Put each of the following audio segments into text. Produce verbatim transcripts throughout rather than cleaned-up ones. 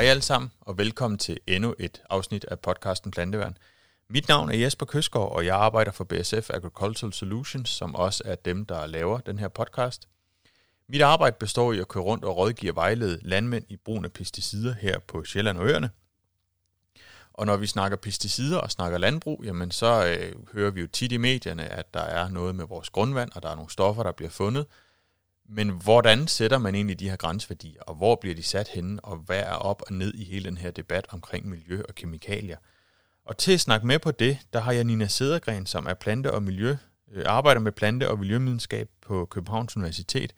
Hej alle sammen, og velkommen til endnu et afsnit af podcasten Planteværn. Mit navn er Jesper Køskov, og jeg arbejder for B S F Agricultural Solutions, som også er dem, der laver den her podcast. Mit arbejde består i at køre rundt og rådgive og vejlede landmænd i brugen af pesticider her på Sjælland og Øerne. Og når vi snakker pesticider og snakker landbrug, jamen så øh, hører vi jo tit i medierne, at der er noget med vores grundvand, og der er nogle stoffer, der bliver fundet. Men hvordan sætter man egentlig de her grænseværdier, og hvor bliver de sat henne, og hvad er op og ned i hele den her debat omkring miljø og kemikalier? Og til at snakke med på det, der har jeg Nina Cedergreen, som er plante og miljø, øh, arbejder med plante- og miljøvidenskab på Københavns Universitet.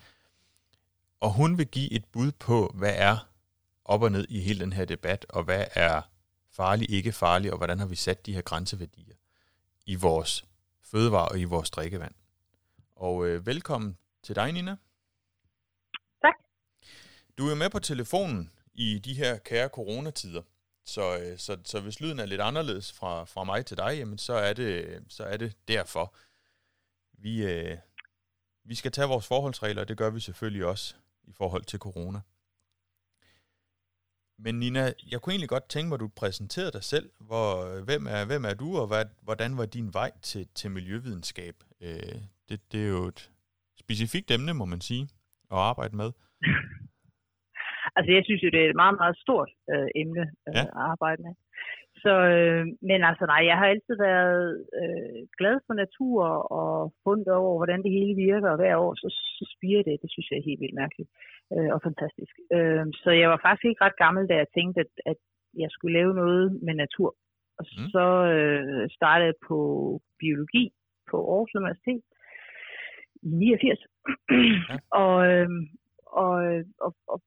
Og hun vil give et bud på, hvad er op og ned i hele den her debat, og hvad er farlig, ikke farlig, og hvordan har vi sat de her grænseværdier i vores fødevarer og i vores drikkevand. Og øh, velkommen til dig, Nina. Tak. Du er med på telefonen i de her kære coronatider, så, øh, så, så hvis lyden er lidt anderledes fra, fra mig til dig, jamen så er det, så er det derfor. Vi, øh, vi skal tage vores forholdsregler, og det gør vi selvfølgelig også i forhold til corona. Men Nina, jeg kunne egentlig godt tænke mig, at du præsenterede dig selv. Hvor, hvem, er, hvem er du, og hvad, hvordan var din vej til, til miljøvidenskab? Øh, det, det er jo et specifikt emne, må man sige, at arbejde med. Altså, jeg synes jo, det er et meget, meget stort øh, emne øh, ja. at arbejde med. Så, øh, men altså, nej, jeg har altid været øh, glad for natur og fundet over, hvordan det hele virker, og hver år så, så spirer det. Det synes jeg er helt vildt mærkeligt øh, og fantastisk. Øh, så jeg var faktisk ikke ret gammel, da jeg tænkte, at, at jeg skulle lave noget med natur. Og mm. så øh, startede jeg på biologi på Aarhus Universitet i niogfirs. Ja. og, øh, og, og, og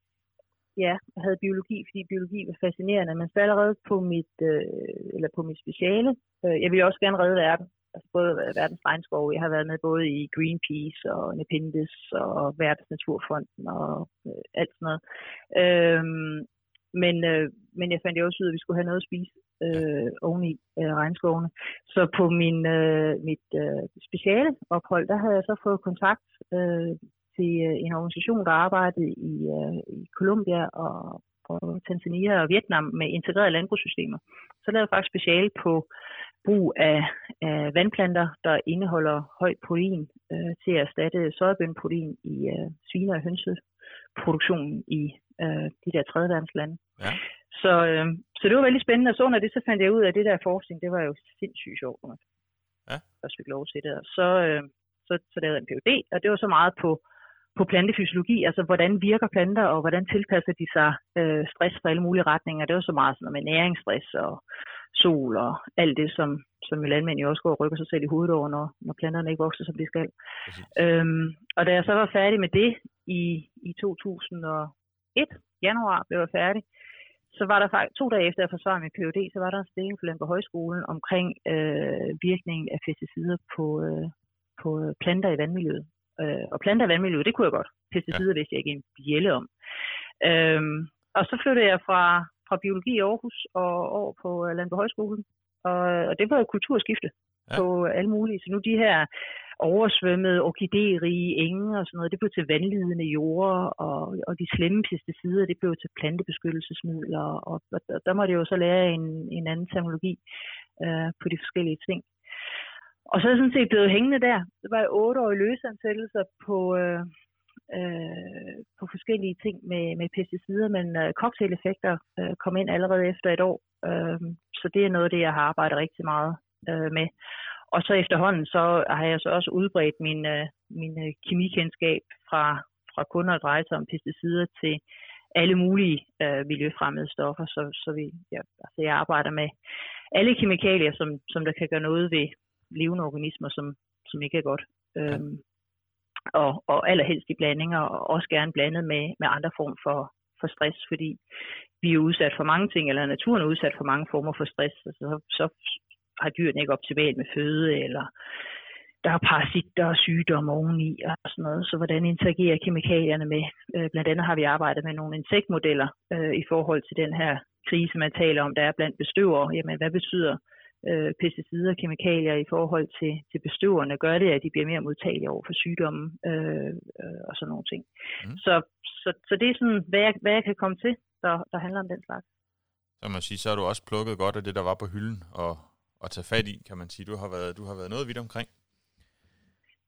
Ja, jeg havde biologi, fordi biologi var fascinerende, men så allerede på mit, øh, eller på mit speciale. Øh, jeg ville også gerne redde verden, altså både verdens regnskov. Jeg har været med både i Greenpeace og Eurofinds og Verdensnaturfonden og øh, alt sådan noget. Øh, men, øh, men jeg fandt jo også ud af, at vi skulle have noget at spise øh, oveni øh, regnskovene. Så på min, øh, mit øh, speciale ophold, der havde jeg så fået kontakt øh, til en organisation, der arbejdede i, uh, i Kolumbia og, og Tanzania og Vietnam med integrerede landbrugssystemer. Så lavede jeg faktisk speciale på brug af, af vandplanter, der indeholder høj protein uh, til at erstatte sojabønneprotein i uh, svine- og hønseproduktionen i uh, de der tredjeverdenslande. Ja. Så, uh, så det var veldig spændende, og så under det, så fandt jeg ud af, at det der forskning, det var jo sindssygt sjovt, når jeg også fik lov til det. Så, uh, så, så lavede jeg en P H D, og det var så meget på på plantefysiologi, altså hvordan virker planter, og hvordan tilpasser de sig øh, stress fra alle mulige retninger. Det er jo så meget sådan noget med næringsstress og sol og alt det, som, som landmænd jo også går og rykker sig selv i hovedet over, når, når planterne ikke vokser, som de skal. Øhm, og da jeg så var færdig med det i, i to tusind og et, januar blev jeg færdig, så var der faktisk to dage efter jeg forsvarede min P H D, så var der en stilling for den på Højskolen omkring øh, virkningen af pesticider på, øh, på planter i vandmiljøet. Og planter og vandmiljø, det kunne jeg godt. Pesticider vidste jeg ikke en bjælle om. Øhm, og så flyttede jeg fra, fra biologi i Aarhus og over på Landbrugshøjskolen. Og, og det var jo kulturskifte ja. på alle mulige. Så nu de her oversvømmede, orkiderige enge og sådan noget, det blev til vandlidende jorder, og, og de slemme pesticider, det blev til plantebeskyttelsesmidler. Og, og der måtte jeg jo så lære en, en anden terminologi øh, på de forskellige ting. Og så er jeg sådan set blevet hængende der. Det var jeg otte år i løsansættelser på, øh, øh, på forskellige ting med, med pesticider, men øh, cocktail-effekter øh, kom ind allerede efter et år. Øh, så det er noget af det, jeg har arbejdet rigtig meget øh, med. Og så efterhånden, så har jeg så også udbredt min, øh, min øh, kemikendskab fra, fra kun at dreje sig om pesticider til alle mulige øh, miljøfremmede stoffer. Så, så vi, ja, altså jeg arbejder med alle kemikalier, som, som der kan gøre noget ved levende organismer, som, som ikke er godt. Øhm, og, og allerhelst i blandinger, og også gerne blandet med, med andre former for, for stress, fordi vi er udsat for mange ting, eller naturen er udsat for mange former for stress, og så, så har dyrene ikke optimalt med føde, eller der er parasitter og sygdomme oveni, og sådan noget. Så hvordan interagerer kemikalierne med? Øh, blandt andet har vi arbejdet med nogle insektmodeller øh, i forhold til den her krise, man taler om, der er blandt bestøvere. Jamen, hvad betyder Øh, pesticider og kemikalier i forhold til, til bestøverne, gør det, at de bliver mere modtagelige over for sygdomme øh, øh, og sådan nogle ting. Mm. Så, så, så det er sådan, hvad jeg, hvad jeg kan komme til der, der handler om den slags. Så man siger, så har du også plukket godt af det, der var på hylden og, og tage fat i, kan man sige. Du har været, du har været noget vidt omkring.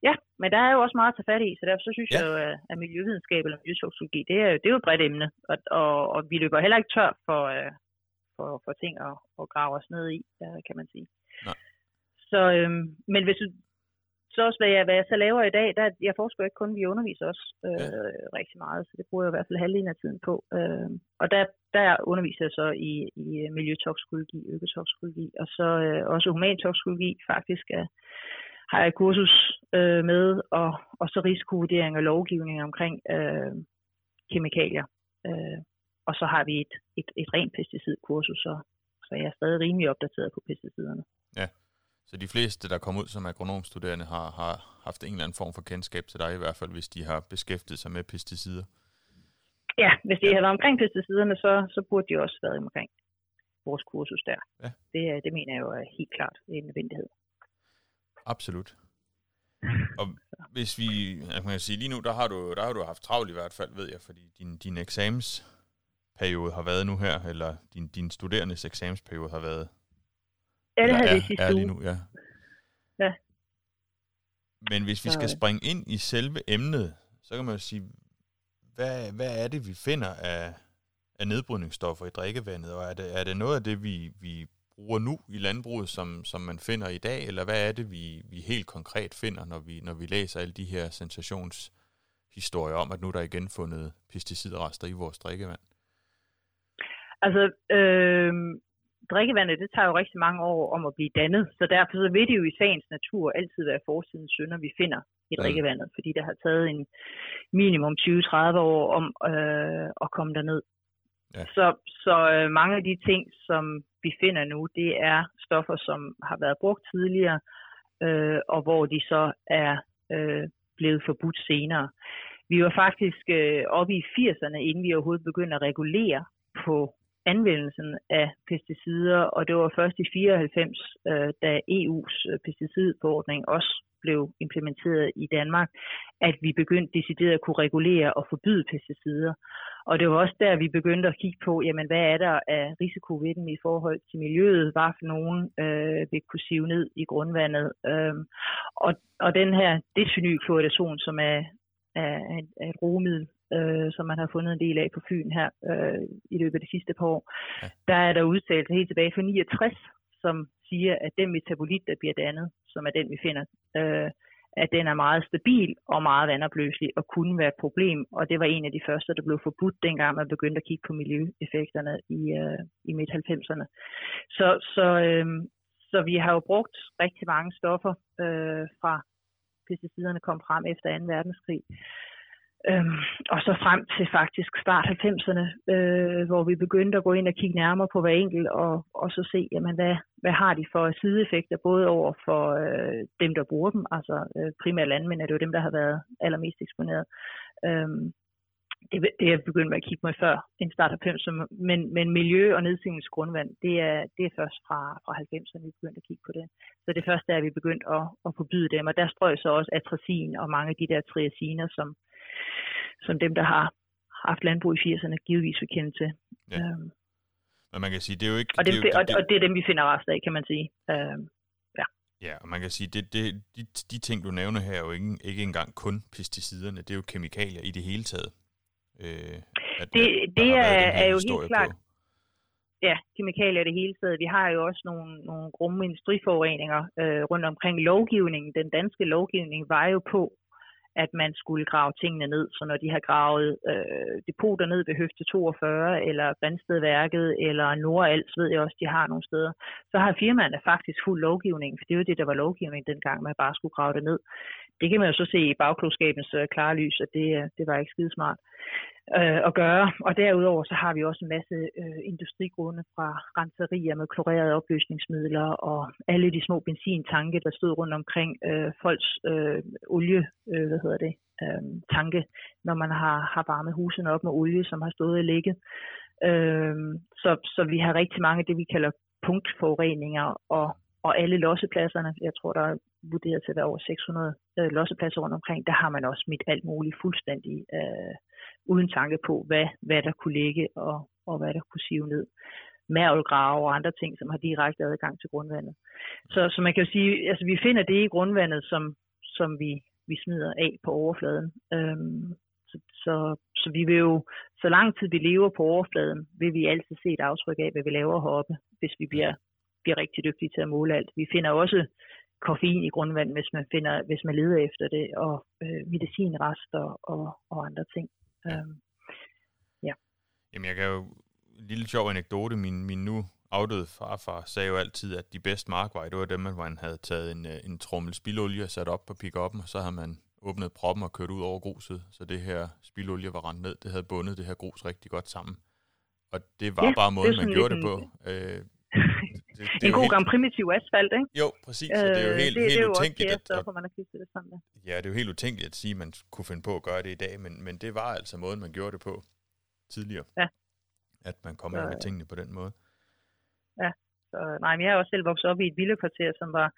Ja, men der er jo også meget at tage fat i, så derfor så synes ja. jeg jo, at miljøvidenskab eller miljøtoksologi, det er jo, det er jo et bredt emne, og, og, og vi løber heller ikke tør for, for, for ting at, at grave os ned i, kan man sige. Nej. Så, øhm, men hvis du, så også hvad jeg, hvad jeg så laver i dag, der, jeg forsker ikke kun, vi underviser også øh, ja. rigtig meget, så det bruger jeg i hvert fald halvdelen af tiden på. Øh, og der, der underviser jeg så i, i miljøtoksologi, økotoksologi, og så øh, også humantoksologi faktisk er har jeg kursus øh, med, og, og så risikovurdering og lovgivning omkring øh, kemikalier. Øh, og så har vi et, et, et rent pesticidkursus, så, så jeg er stadig rimelig opdateret på pesticiderne. Ja, så de fleste, der kommer ud som agronomstuderende, har, har haft en eller anden form for kendskab til dig, i hvert fald hvis de har beskæftiget sig med pesticider? Ja, hvis de ja. har været omkring pesticiderne, så, så burde de også have været omkring vores kursus der. Ja. Det, det mener jeg jo er helt klart en nødvendighed. Absolut. Og hvis vi, jeg kan sige lige nu, der har du, der har du haft travlt i hvert fald, ved jeg, fordi din, din eksamensperiode har været nu her, eller din, din studerendes eksamensperiode har været. Ja, det har det sidste uge. Er lige nu, ja. Ja. Men hvis vi skal springe ind i selve emnet, så kan man jo sige, hvad, hvad er det, vi finder af, af nedbrydningsstoffer i drikkevandet, og er det, er det noget af det, vi, vi bruger nu i landbruget, som, som man finder i dag, eller hvad er det, vi, vi helt konkret finder, når vi, når vi læser alle de her sensationshistorier om, at nu der er igen fundet pesticidrester i vores drikkevand? Altså, øh, drikkevandet, det tager jo rigtig mange år om at blive dannet, så derfor så vil det jo i sagens natur altid være fortidens synder, vi finder i drikkevandet, fordi der har taget en minimum tyve til tredive år om øh, at komme derned. Ja. Så, så øh, mange af de ting, som vi finder nu, det er stoffer, som har været brugt tidligere, øh, og hvor de så er øh, blevet forbudt senere. Vi var faktisk øh, oppe i firserne, inden vi overhovedet begyndte at regulere på anvendelsen af pesticider, og det var først i fireoghalvfems, øh, da E U's pesticidforordning også blev implementeret i Danmark, at vi begyndte decideret at kunne regulere og forbyde pesticider. Og det var også der, vi begyndte at kigge på, jamen hvad er der af risiko ved dem i forhold til miljøet, hvad for nogen øh, vil kunne sive ned i grundvandet. Øhm, og, og den her detinylchloridazon, som er, er, er et roemiddel, øh, som man har fundet en del af på Fyn her øh, i løbet af de sidste par år, ja. der er der udtalelser helt tilbage fra niogtres, som siger, at den metabolit, der bliver dannet, som er den, vi finder, øh, at den er meget stabil og meget vandopløselig og kunne være et problem. Og det var en af de første, der blev forbudt, dengang man begyndte at kigge på miljøeffekterne i, øh, i midt halvfemserne. Så, så, øh, så vi har jo brugt rigtig mange stoffer øh, fra pesticiderne kom frem efter anden verdenskrig. Øhm, og så frem til faktisk start halvfemserne, øh, hvor vi begyndte at gå ind og kigge nærmere på hver enkelt, og, og så se, jamen, hvad, hvad har de for sideeffekter, både over for øh, dem, der bruger dem, altså øh, primært landmænd, er det jo dem, der har været allermest eksponeret. Øhm, det, det er jeg begyndt at kigge med før en start halvfemserne, men, men miljø og nedsænkningsgrundvand, det er, det er først fra, fra halvfemserne, vi begyndte at kigge på det. Så det første er, at vi begyndte at, at forbyde dem, og der strøg så også atrazin og mange af de der triaziner, som som dem, der har haft landbrug i firserne, givetvis vil kende til. Ja. Øhm. Men man kan sige, det er jo ikke... Og, dem, det, er jo, det, og, og det er dem, vi finder rester af, kan man sige. Øhm, ja. ja, og man kan sige, det, det, de, de ting, du nævner her, er jo ikke, ikke engang kun pesticiderne, det er jo kemikalier i det hele taget. Øh, at, det det er, er jo helt klart... På. Ja, kemikalier i det hele taget. Vi har jo også nogle, nogle grumme industriforureninger øh, rundt omkring lovgivningen. Den danske lovgivning var jo på, at man skulle grave tingene ned, så når de har gravet øh, depoter ned ved Høfte toogfyrre, eller Brandstedværket, eller Nordals, ved jeg også, de har nogle steder, så har firmaerne faktisk fuld lovgivning, for det var det, der var lovgivning dengang, man bare skulle grave det ned. Det kan man jo så se i bagklodskabens øh, klare lys, at det, det var ikke skidesmart øh, at gøre. Og derudover så har vi også en masse øh, industrigrunde fra renserier med klorerede opløsningsmidler og alle de små benzintanke, der stod rundt omkring øh, folks øh, olie, øh, hvad hedder det, øh, tanke, når man har, har varmet husene op med olie, som har stået og ligget. Øh, så, så vi har rigtig mange af det, vi kalder punktforureninger og, og alle lossepladserne, jeg tror der er vurderet til at være over seks hundrede øh, lossepladser rundt omkring, der har man også smidt alt muligt fuldstændig øh, uden tanke på, hvad, hvad der kunne ligge og, og hvad der kunne sive ned. Mergelgrave og andre ting, som har direkte adgang til grundvandet. Så, så man kan jo sige, altså vi finder det i grundvandet, som, som vi, vi smider af på overfladen. Øhm, så, så, så vi vil jo, så lang tid vi lever på overfladen, vil vi altid se et aftryk af, hvad vi laver heroppe, hvis vi bliver, bliver rigtig dygtige til at måle alt. Vi finder også koffein i grundvandet, hvis man, finder, hvis man leder efter det, og øh, medicinrester og, og andre ting. Øhm, ja. Jamen jeg kan jo en lille sjov anekdote. Min, min nu afdøde farfar sagde jo altid, at de bedste markveje, det var dem, at man havde taget en, en trommel spildolie og sat op på pick-up'en, og så havde man åbnet proppen og kørt ud over gruset, så det her spildolie var rendt ned. Det havde bundet det her grus rigtig godt sammen. Og det var ja, bare måden, man gjorde det på. Øh, det, det en god helt... gang primitiv asfalt, ikke? Jo, præcis. Øh, det er jo helt, det, helt det er jo utænkeligt. Også, at, at, at, man det sammen. Ja, det er jo helt utænkeligt at sige, at man kunne finde på at gøre det i dag, men, men det var altså måden, man gjorde det på tidligere. Ja. At man kommer med tingene på den måde. Ja, så, nej, men jeg er også selv vokset op i et villekvarter, som var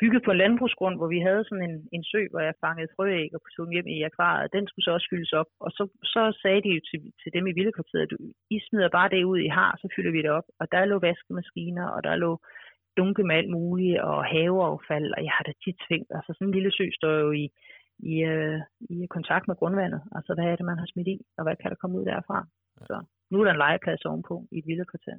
bygget på en landbrugsgrund, hvor vi havde sådan en, en sø, hvor jeg fangede frøæg og tog dem hjem i akvariet. Den skulle så også fyldes op, og så, så sagde de jo til, til dem i villekvarteret, at I smider bare det ud, I har, så fylder vi det op. Og der lå vaskemaskiner, og der lå dunke med alt muligt, og haveaffald, og jeg har da tit tænkt, altså sådan en lille sø står jo i, i, i kontakt med grundvandet. Altså hvad er det, man har smidt i, og hvad kan der komme ud derfra? Så... Nu er der en legeplads ovenpå i et villekvarter.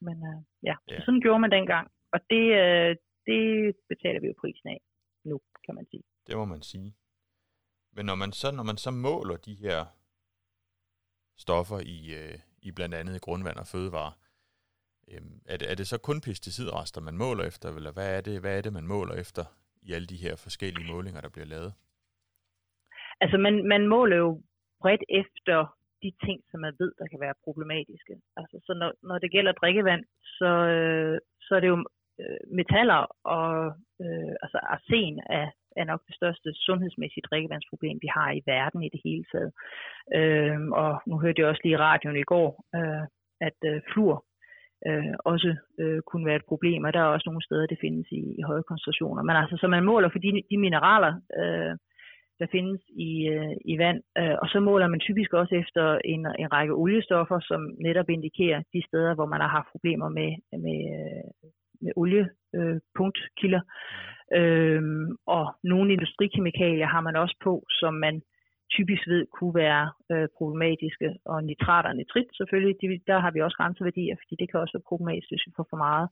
Men øh, ja, yeah. Så sådan gjorde man dengang. Og det, øh, det betaler vi jo prisen af nu, kan man sige. Det må man sige. Men når man så, når man så måler de her stoffer i, øh, i blandt andet grundvand og fødevarer, øh, er, det, er det så kun pesticidrester, man måler efter? Eller hvad er det, hvad er det man måler efter i alle de her forskellige målinger, der bliver lavet? Altså man, man måler jo bredt efter... de ting, som man ved, der kan være problematiske. Altså, så når, når det gælder drikkevand, så, øh, så er det jo øh, metaller, og øh, altså arsen er, er nok det største sundhedsmæssige drikkevandsproblem, vi har i verden i det hele taget. Øh, og nu hørte jeg også lige i radioen i går, øh, at øh, fluor øh, også øh, kunne være et problem, og der er også nogle steder, det findes i, i høje koncentrationer. Men altså, så man måler for de, de mineraler, øh, der findes i, øh, i vand. Øh, og så måler man typisk også efter en, en række oliestoffer, som netop indikerer de steder, hvor man har haft problemer med, med, med oliepunktkilder. Øh, øh, og nogle industrikemikalier har man også på, som man typisk ved kunne være øh, problematiske. Og nitrat og nitrit selvfølgelig, de, der har vi også grænseværdier, fordi det kan også være problematisk, hvis vi får for meget.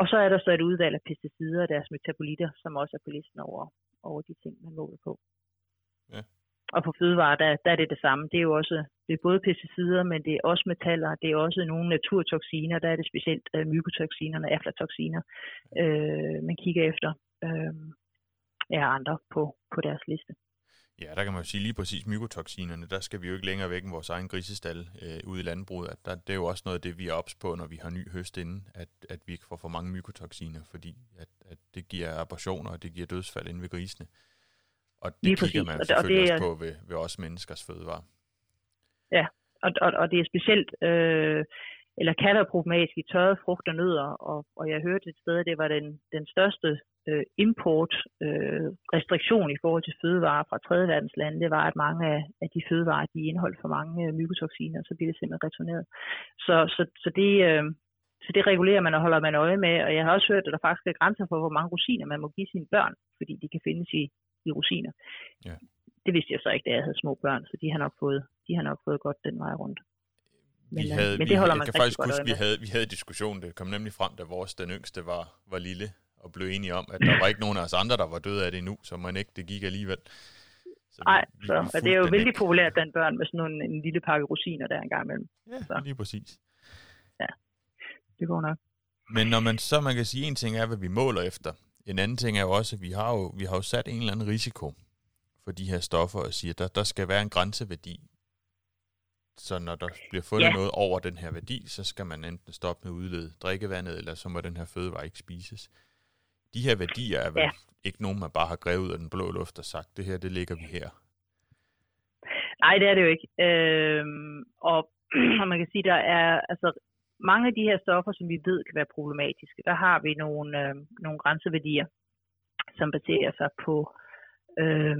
Og så er der så et udvalg af pesticider og deres metabolitter, som også er på listen over, over de ting, man måler på. Ja. Og på fødevarer, der, der er det det samme. Det er jo også, det er både pesticider, men det er også metaller, det er også nogle naturtoksiner, der er det specielt uh, mykotoxinerne, aflatoxiner, uh, man kigger efter uh, er andre på, på deres liste. Ja, der kan man jo sige lige præcis mykotoxinerne, der skal vi jo ikke længere væk end vores egen grisestal uh, ude i landbruget. At der, det er jo også noget af det, vi er ops på, når vi har ny høst inden, at, at vi ikke får for mange mykotoxiner, fordi at, at det giver abortioner, og det giver dødsfald inde ved grisene. Og det lige kigger man præcis. Selvfølgelig og det er, også på ved, ved os menneskers fødevarer. Ja, og, og, og det er specielt, øh, eller kan være problematisk i tørrede frugt og nødder, og, og jeg hørte et sted, at det var den, den største øh, importrestriktion øh, i forhold til fødevarer fra tredje verdens lande, det var, at mange af, af de fødevarer, de indeholdt for mange øh, mykotoxiner, så bliver det simpelthen returneret. Så, så, så det... Øh, Så det regulerer man og holder man øje med, og jeg har også hørt, at der faktisk er grænser for, hvor mange rosiner man må give sine børn, fordi de kan findes i, i rosiner. Ja. Det vidste jeg så ikke, da jeg havde små børn, så de har nok fået, de har nok fået godt den vej rundt. Men, vi havde, men det holder vi, man rigtig godt huske, vi havde, vi havde diskussionen, det kom nemlig frem, da vores den yngste var, var lille, og blev enige om, at der var ikke nogen af os andre, der var døde af det endnu, så man ikke, det gik alligevel. Nej, så, vi, så vi og det er jo vældig populært blandt børn med sådan nogle, en lille pakke rosiner der engang imellem. Ja, så. Lige præcis. Det går nok. Men når man så, man kan sige, en ting er, hvad vi måler efter. En anden ting er jo også, at vi har jo, vi har jo sat en eller anden risiko for de her stoffer, og siger, at der, der skal være en grænseværdi. Så når der bliver fundet ja. noget over den her værdi, så skal man enten stoppe med at udlede drikkevandet, eller så må den her fødevare ikke spises. De her værdier er vel ja. ikke nogen, man bare har grevet ud af den blå luft og sagt, det her, det ligger vi her. Nej, det er det jo ikke. Øhm, og, og man kan sige, der er... altså mange af de her stoffer, som vi ved kan være problematiske, der har vi nogle, øh, nogle grænseværdier, som baserer sig på øh,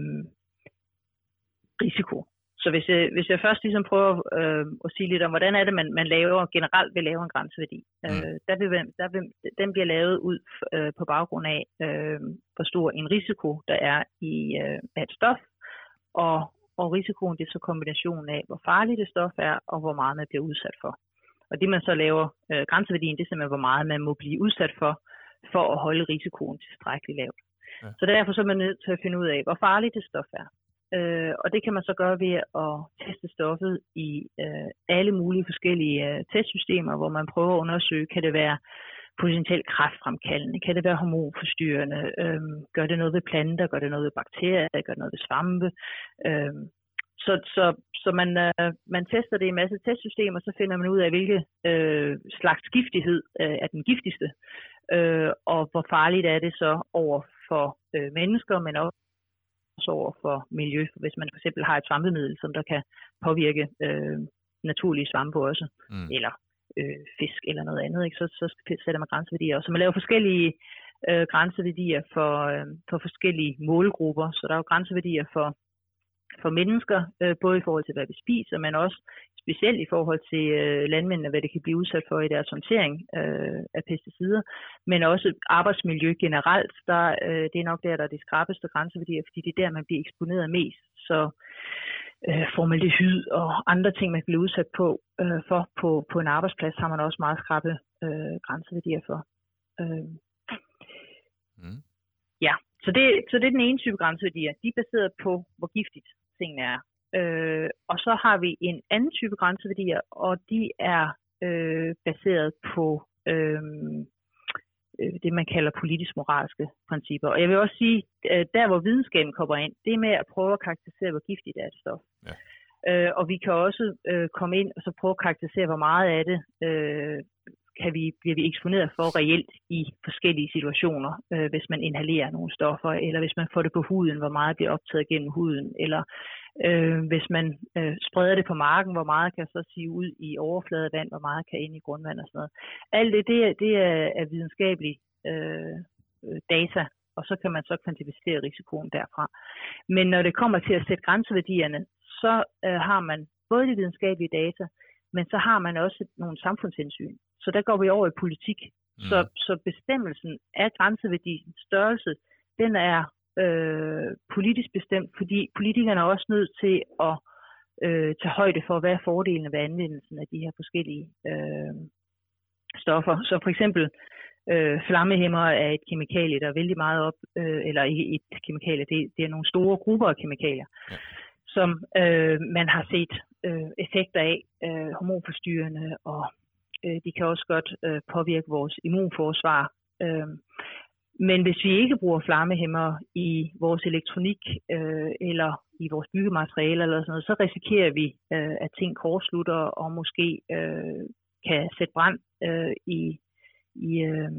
risiko. Så hvis jeg, hvis jeg først ligesom prøver øh, at sige lidt om, hvordan er det, man, man laver generelt vil lave en grænseværdi. Mm. Øh, der vil, der vil, den bliver lavet ud øh, på baggrund af, øh, hvor stor en risiko der er i øh, et stof, og, og risikoen det er så kombinationen af, hvor farligt det stof er, og hvor meget man bliver udsat for. Og det man så laver øh, grænseværdien, det er simpelthen, hvor meget man må blive udsat for, for at holde risikoen tilstrækkeligt lavt. Ja. Så derfor så er man nødt til at finde ud af, hvor farligt det stof er. Øh, og det kan man så gøre ved at teste stoffet i øh, alle mulige forskellige øh, testsystemer, hvor man prøver at undersøge, kan det være potentielt kræftfremkaldende, kan det være hormonforstyrrende, øh, gør det noget ved planter, gør det noget ved bakterier, gør det noget ved svampe. Øh, så så, så man, øh, man tester det i en masse testsystemer, og så finder man ud af, hvilke øh, slags giftighed øh, er den giftigste, øh, og hvor farligt er det så over for øh, mennesker, men også over for miljø, hvis man for eksempel har et svampemiddel, som der kan påvirke øh, naturlige svampe også, mm. eller øh, fisk eller noget andet, ikke? Så, så sætter man grænseværdier også. Så man laver forskellige øh, grænseværdier for, øh, for forskellige målgrupper, så der er jo grænseværdier for, for mennesker, øh, både i forhold til, hvad vi spiser, men også specielt i forhold til øh, landmændene, hvad det kan blive udsat for i deres håndtering øh, af pesticider, men også arbejdsmiljø generelt, der, øh, det er nok der, der er de skrappeste grænseværdier, fordi det er der, man bliver eksponeret mest. Så øh, formaldehyd og andre ting, man bliver udsat på, øh, for på, på en arbejdsplads, har man også meget skrappe øh, grænseværdier for. Øh. Mm. Ja, så det, så det er den ene type grænseværdier. De er baseret på, hvor giftigt tingene er. Øh, og så har vi en anden type grænseværdier, og de er øh, baseret på øh, det, man kalder politisk-moralske principper. Og jeg vil også sige, der hvor videnskaben kommer ind, det er med at prøve at karakterisere, hvor giftigt er et stof. Ja. Øh, og vi kan også øh, komme ind og så prøve at karakterisere, hvor meget af det øh, kan vi, bliver vi eksponeret for reelt i forskellige situationer, øh, hvis man inhalerer nogle stoffer, eller hvis man får det på huden, hvor meget bliver optaget gennem huden, eller øh, hvis man øh, spreder det på marken, hvor meget kan så sive ud i overfladevand, hvor meget kan ind i grundvand og sådan noget. Alt det, det, det er, er videnskabelige øh, data, og så kan man så kvantificere risikoen derfra. Men når det kommer til at sætte grænseværdierne, så øh, har man både de videnskabelige data, men så har man også nogle samfundshensyn. Så der går vi over i politik. Mm. Så, så bestemmelsen af grænseværdiens størrelse, den er øh, politisk bestemt, fordi politikerne er også nødt til at øh, tage højde for, hvad er fordelene ved anvendelsen af de her forskellige øh, stoffer. Så for eksempel øh, flammehæmmer er et kemikalie, der er vældig meget op, øh, eller ikke et kemikalie, det, det er nogle store grupper af kemikalier, ja. som øh, man har set øh, effekter af, øh, hormonforstyrrende og de kan også godt øh, påvirke vores immunforsvar. Øh, men hvis vi ikke bruger flammehæmmer i vores elektronik øh, eller i vores byggematerialer eller sådan noget, så risikerer vi, øh, at ting kortslutter og måske øh, kan sætte brand øh, i, i, øh,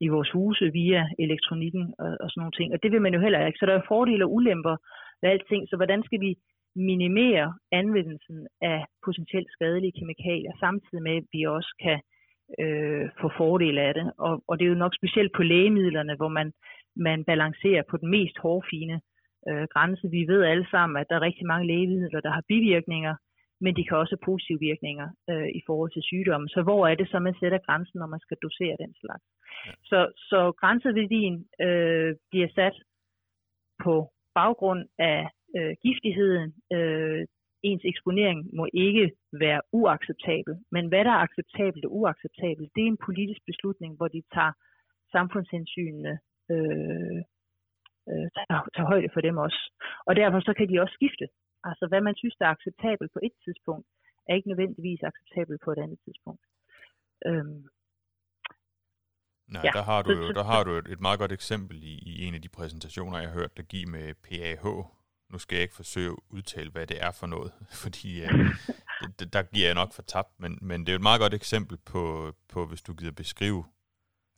i vores huse via elektronikken og, og sådan nogle ting. Og det vil man jo heller ikke. Så der er fordele og ulemper ved alting. Så hvordan skal vi minimere anvendelsen af potentielt skadelige kemikalier, samtidig med, at vi også kan øh, få fordele af det. Og, og det er jo nok specielt på lægemidlerne, hvor man, man balancerer på den mest hårfine øh, grænse. Vi ved alle sammen, at der er rigtig mange lægemidler, der har bivirkninger, men de kan også have positive virkninger øh, i forhold til sygdomme. Så hvor er det så, man sætter grænsen, når man skal dosere den slags? Ja. Så, så grænseværdien øh, bliver sat på baggrund af Øh, giftigheden, øh, ens eksponering må ikke være uacceptabel, men hvad der er acceptabelt og uacceptabelt, det er en politisk beslutning, hvor de tager samfundshensynene, øh, øh, tager, tager højde for dem også. Og derfor så kan de også skifte. Altså hvad man synes, der er acceptabelt på et tidspunkt, er ikke nødvendigvis acceptabelt på et andet tidspunkt. Øhm. Nej, ja. der har du, jo, der har du et, et meget godt eksempel i, i en af de præsentationer, jeg hørte, der gik med P A H. Nu skal jeg ikke forsøge at udtale, hvad det er for noget, fordi øh, det, der giver jeg nok for tabt, men, men det er jo et meget godt eksempel på, på hvis du gider beskrive,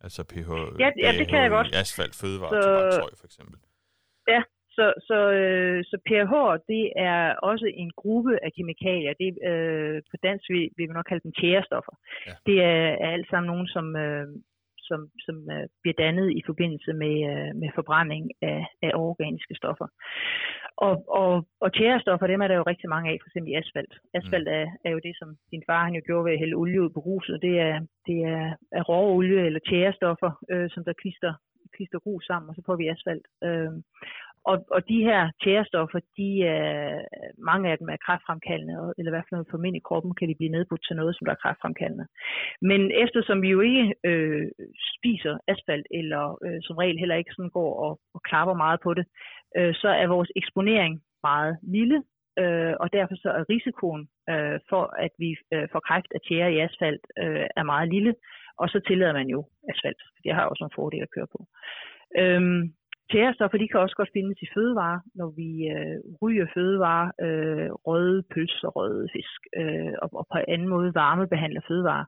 altså P H, ja, ja, det kan jeg godt. Asfalt, fødevare, så, tobakstøj for eksempel. Ja, så, så, øh, så P H, det er også en gruppe af kemikalier. Det, øh, på dansk vil vi nok kalde dem tjærestoffer. Ja. Det er, er alt sammen nogen, som, øh, som, som øh, bliver dannet i forbindelse med, øh, med forbrænding af, af organiske stoffer. Og, og, og tjærestoffer, dem er der jo rigtig mange af, for eksempel i asfalt. Asfalt er, er jo det, som din far han jo gjorde ved at hælde olie ud på gruset. Det er, det er, er råolie eller tjærestoffer, øh, som der klister, klister grus sammen, og så får vi asfalt. Øh, Og, og de her tjærestoffer, de er, mange af dem er kræftfremkaldende, eller i hvert fald formentlig i kroppen kan de blive nedbrudt til noget, som der er kræftfremkaldende. Men eftersom vi jo ikke øh, spiser asfalt, eller øh, som regel heller ikke sådan går og, og klapper meget på det, øh, så er vores eksponering meget lille, øh, og derfor så er risikoen øh, for, at vi øh, får kræft af tjære i asfalt, øh, er meget lille. Og så tillader man jo asfalt, for det har også nogle fordele at køre på. Øhm, Tjærestoffer, de kan også godt findes i fødevarer, når vi øh, ryger fødevarer, øh, røde pølser, røde fisk, øh, og, og på en anden måde varmebehandler fødevarer.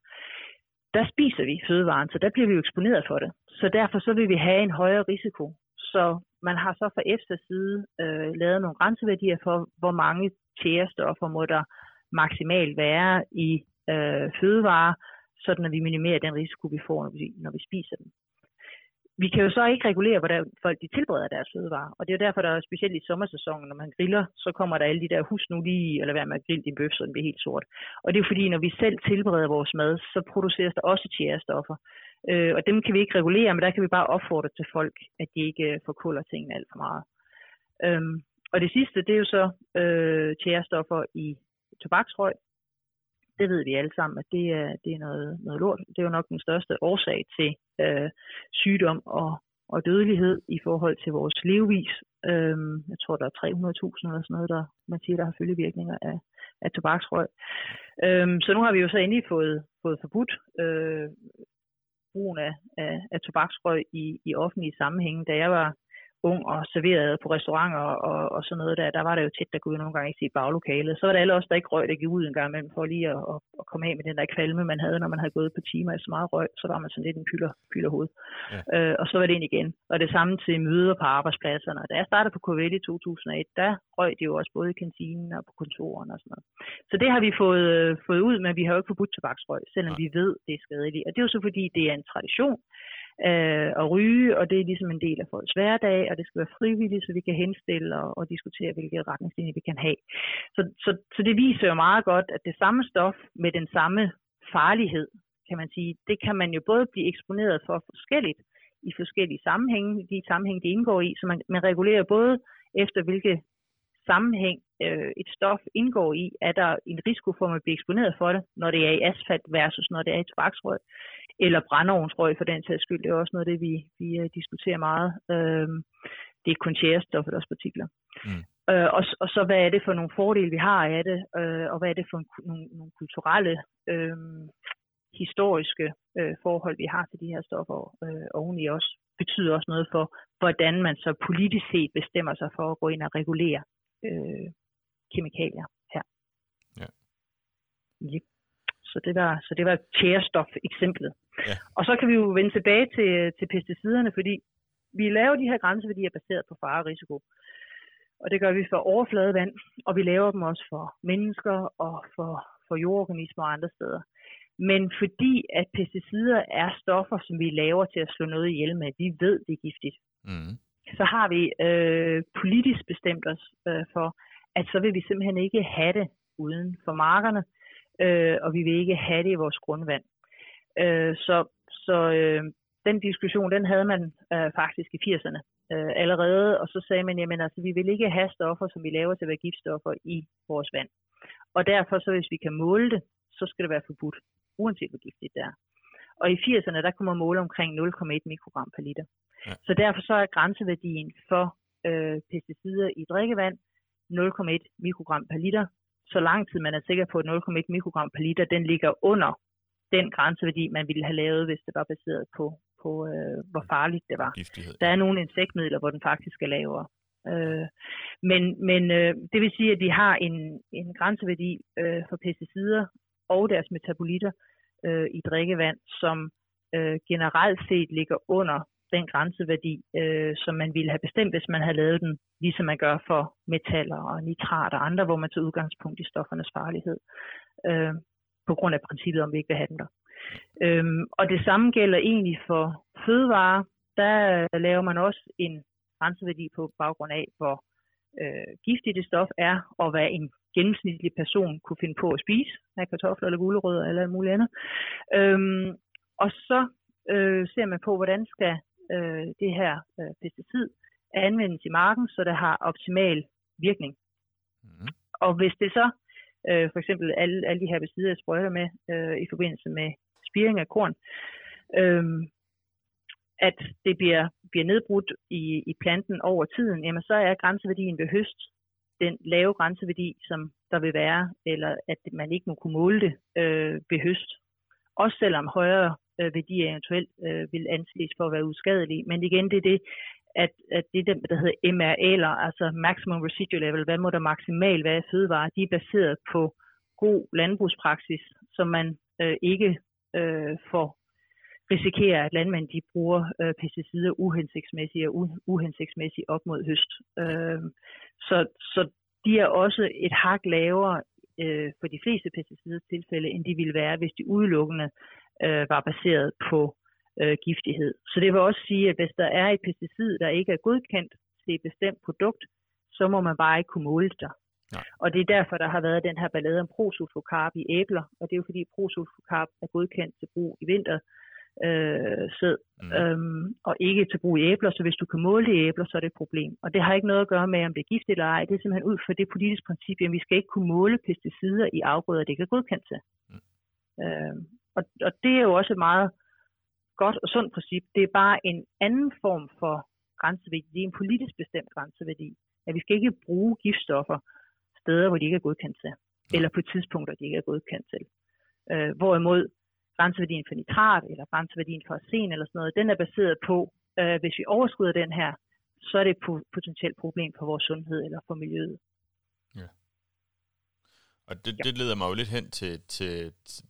Der spiser vi fødevaren, så der bliver vi jo eksponeret for det. Så derfor så vil vi have en højere risiko. Så man har så fra E F S A's side øh, lavet nogle grænseværdier for, hvor mange tjærestoffer må der maksimalt være i øh, fødevarer, sådan at vi minimerer den risiko, vi får, når vi, når vi spiser dem. Vi kan jo så ikke regulere, hvordan folk de tilbereder deres fødevarer, og det er jo derfor, der er specielt i sommersæsonen, når man griller, så kommer der alle de der husk nu lige, eller hvad med at grille din bøf, så den bliver helt sort. Og det er jo fordi, når vi selv tilbereder vores mad, så produceres der også tjærestoffer, øh, og dem kan vi ikke regulere, men der kan vi bare opfordre til folk, at de ikke forkuller tingene alt for meget. Øhm, og det sidste, det er jo så øh, tjærestoffer i tobaksrøg. Det ved vi alle sammen, at det er, det er noget, noget lort. Det er jo nok den største årsag til øh, sygdom og, og dødelighed i forhold til vores levevis. Øhm, jeg tror, der er tre hundrede tusind eller sådan noget, der man siger, der har følgevirkninger af, af tobaksrøg. Øhm, så nu har vi jo så endelig fået, fået forbudt øh, brugen af, af, af tobaksrøg i, i offentlige sammenhænge. Da jeg var ung og serverede på restauranter og, og sådan noget der, der var det jo tæt, der kunne nogle gange ikke se baglokalet. Så var der alle også der ikke røg, der gik ud en gang imellem for lige at, at, at komme af med den der kvalme, man havde, når man havde gået på timer af så meget røg, så var man sådan lidt en pyler, pylerhoved. Ja. Øh, og så var det ind igen. Og det samme til møder på arbejdspladserne. Da jeg startede på K V L i to tusind og et, der røg det jo også både i kantinen og på kontoren og sådan noget. Så det har vi fået, øh, fået ud, men vi har jo ikke forbudt tobaksrøg, selvom ja. Vi ved, det er skadeligt. Og det er jo så fordi, det er en tradition at ryge, og det er ligesom en del af folks hverdag, og det skal være frivilligt, så vi kan henstille og, og diskutere, hvilke retningslinjer vi kan have. Så, så, så det viser jo meget godt, at det samme stof med den samme farlighed, kan man sige, det kan man jo både blive eksponeret for forskelligt i forskellige sammenhænge, de sammenhænge, det indgår i, så man, man regulerer både efter, hvilke sammenhæng øh, et stof indgår i, er der en risiko for, at man bliver eksponeret for det, når det er i asfalt versus når det er i tobaksrøg. Eller brændeovnsrøg for den sags skyld. Det er også noget af det, vi, vi uh, diskuterer meget. Uh, det er kun tjærestoffer, der er også partikler. Mm. Uh, og, og så hvad er det for nogle fordele, vi har af det? Uh, og hvad er det for en, nogle, nogle kulturelle, uh, historiske uh, forhold, vi har til de her stoffer uh, oveni os? Betyder også noget for, hvordan man så politisk set bestemmer sig for at gå ind og regulere uh, kemikalier her. Ja. Yep. Så det var, så det var tjærestof-eksemplet. Ja. Og så kan vi jo vende tilbage til, til pesticiderne, fordi vi laver de her grænseværdier baseret på fare og risiko. Og det gør vi for overfladevand, og vi laver dem også for mennesker og for, for jordorganismer og andre steder. Men fordi at pesticider er stoffer, som vi laver til at slå noget ihjel med, vi ved, det er giftigt. Mm. Så har vi øh, politisk bestemt os øh, for, at så vil vi simpelthen ikke have det uden for markerne. Øh, og vi vil ikke have det i vores grundvand. Øh, så så øh, den diskussion, den havde man øh, faktisk i firserne øh, allerede, og så sagde man, jamen altså, vi vil ikke have stoffer, som vi laver til at være giftstoffer i vores vand. Og derfor, så hvis vi kan måle det, så skal det være forbudt, uanset hvor giftigt det er. Og i firserne, der kunne man måle omkring nul komma et mikrogram per liter. Ja. Så derfor så er grænseværdien for øh, pesticider i drikkevand nul komma et mikrogram per liter, så lang tid man er sikker på, at nul komma et mikrogram per liter, den ligger under den grænseværdi, man ville have lavet, hvis det var baseret på, på øh, hvor farligt det var. Giftighed. Der er nogle insektmidler, hvor den faktisk er lavere. Øh, men men øh, det vil sige, at vi har en, en grænseværdi øh, for pesticider og deres metabolitter øh, i drikkevand, som øh, generelt set ligger under den grænseværdi, øh, som man ville have bestemt, hvis man havde lavet den, ligesom man gør for metaller og nitrater og andre, hvor man tager udgangspunkt i stoffernes farlighed, øh, på grund af princippet om, vi ikke vil have dem der. Øhm, og det samme gælder egentlig for fødevarer. Der laver man også en grænseværdi på baggrund af, hvor øh, giftigt det stof er, og hvad en gennemsnitlig person kunne finde på at spise af kartofler eller gulerødder eller alt muligt andet. Øhm, og så øh, ser man på, hvordan skal øh, det her øh, pesticid anvendes i marken, så det har optimal virkning. Mm. Og hvis det så øh, for eksempel alle, alle de her herbicider, jeg sprøjter med øh, i forbindelse med spiring af korn, øh, at det bliver, bliver nedbrudt i, i planten over tiden, jamen så er grænseværdien ved høst den lave grænseværdi, som der vil være, eller at man ikke må kunne måle det øh, ved høst. Også selvom højere øh, værdier eventuelt øh, vil anses for at være uskadelige. Men igen, det er det, at, at det der, der hedder M R L'er, altså Maximum Residual Level, hvad må der maksimalt være i fødevarer, de er baseret på god landbrugspraksis, som man øh, ikke øh, får risikerer, at landmænd de bruger øh, pesticider uhensigtsmæssigt og u- uhensigtsmæssigt op mod høst. Øh, så, så de er også et hak lavere øh, for de fleste pesticiders tilfælde, end de ville være, hvis de udelukkende øh, var baseret på øh, giftighed. Så det vil også sige, at hvis der er et pesticid, der ikke er godkendt til et bestemt produkt, så må man bare ikke kunne måle det der. Nej. Og det er derfor, der har været den her ballade om prosulfokarb i æbler, og det er jo fordi prosulfokarb er godkendt til brug i vinter, Øh, sæd, mm. øhm, og ikke til brug i æbler, så hvis du kan måle det i æbler, så er det et problem. Og det har ikke noget at gøre med, om det er gift eller ej. Det er simpelthen ud fra det politiske princip, at vi skal ikke kunne måle pesticider i afgrøder, det ikke er godkendt til. Mm. Øhm, og, og det er jo også et meget godt og sundt princip. Det er bare en anden form for grænseværdi. Det er en politisk bestemt grænseværdi. At vi skal ikke bruge giftstoffer steder, hvor de ikke er godkendt til. Mm. Eller på tidspunkter, de ikke er godkendt til. Øh, hvorimod grænseværdien for nitrat eller grænseværdien for arsen eller sådan noget, den er baseret på, øh, hvis vi overskrider den her, så er det et potentielt problem for vores sundhed eller for miljøet. Ja. Og det, ja. det leder mig jo lidt hen til, til, til,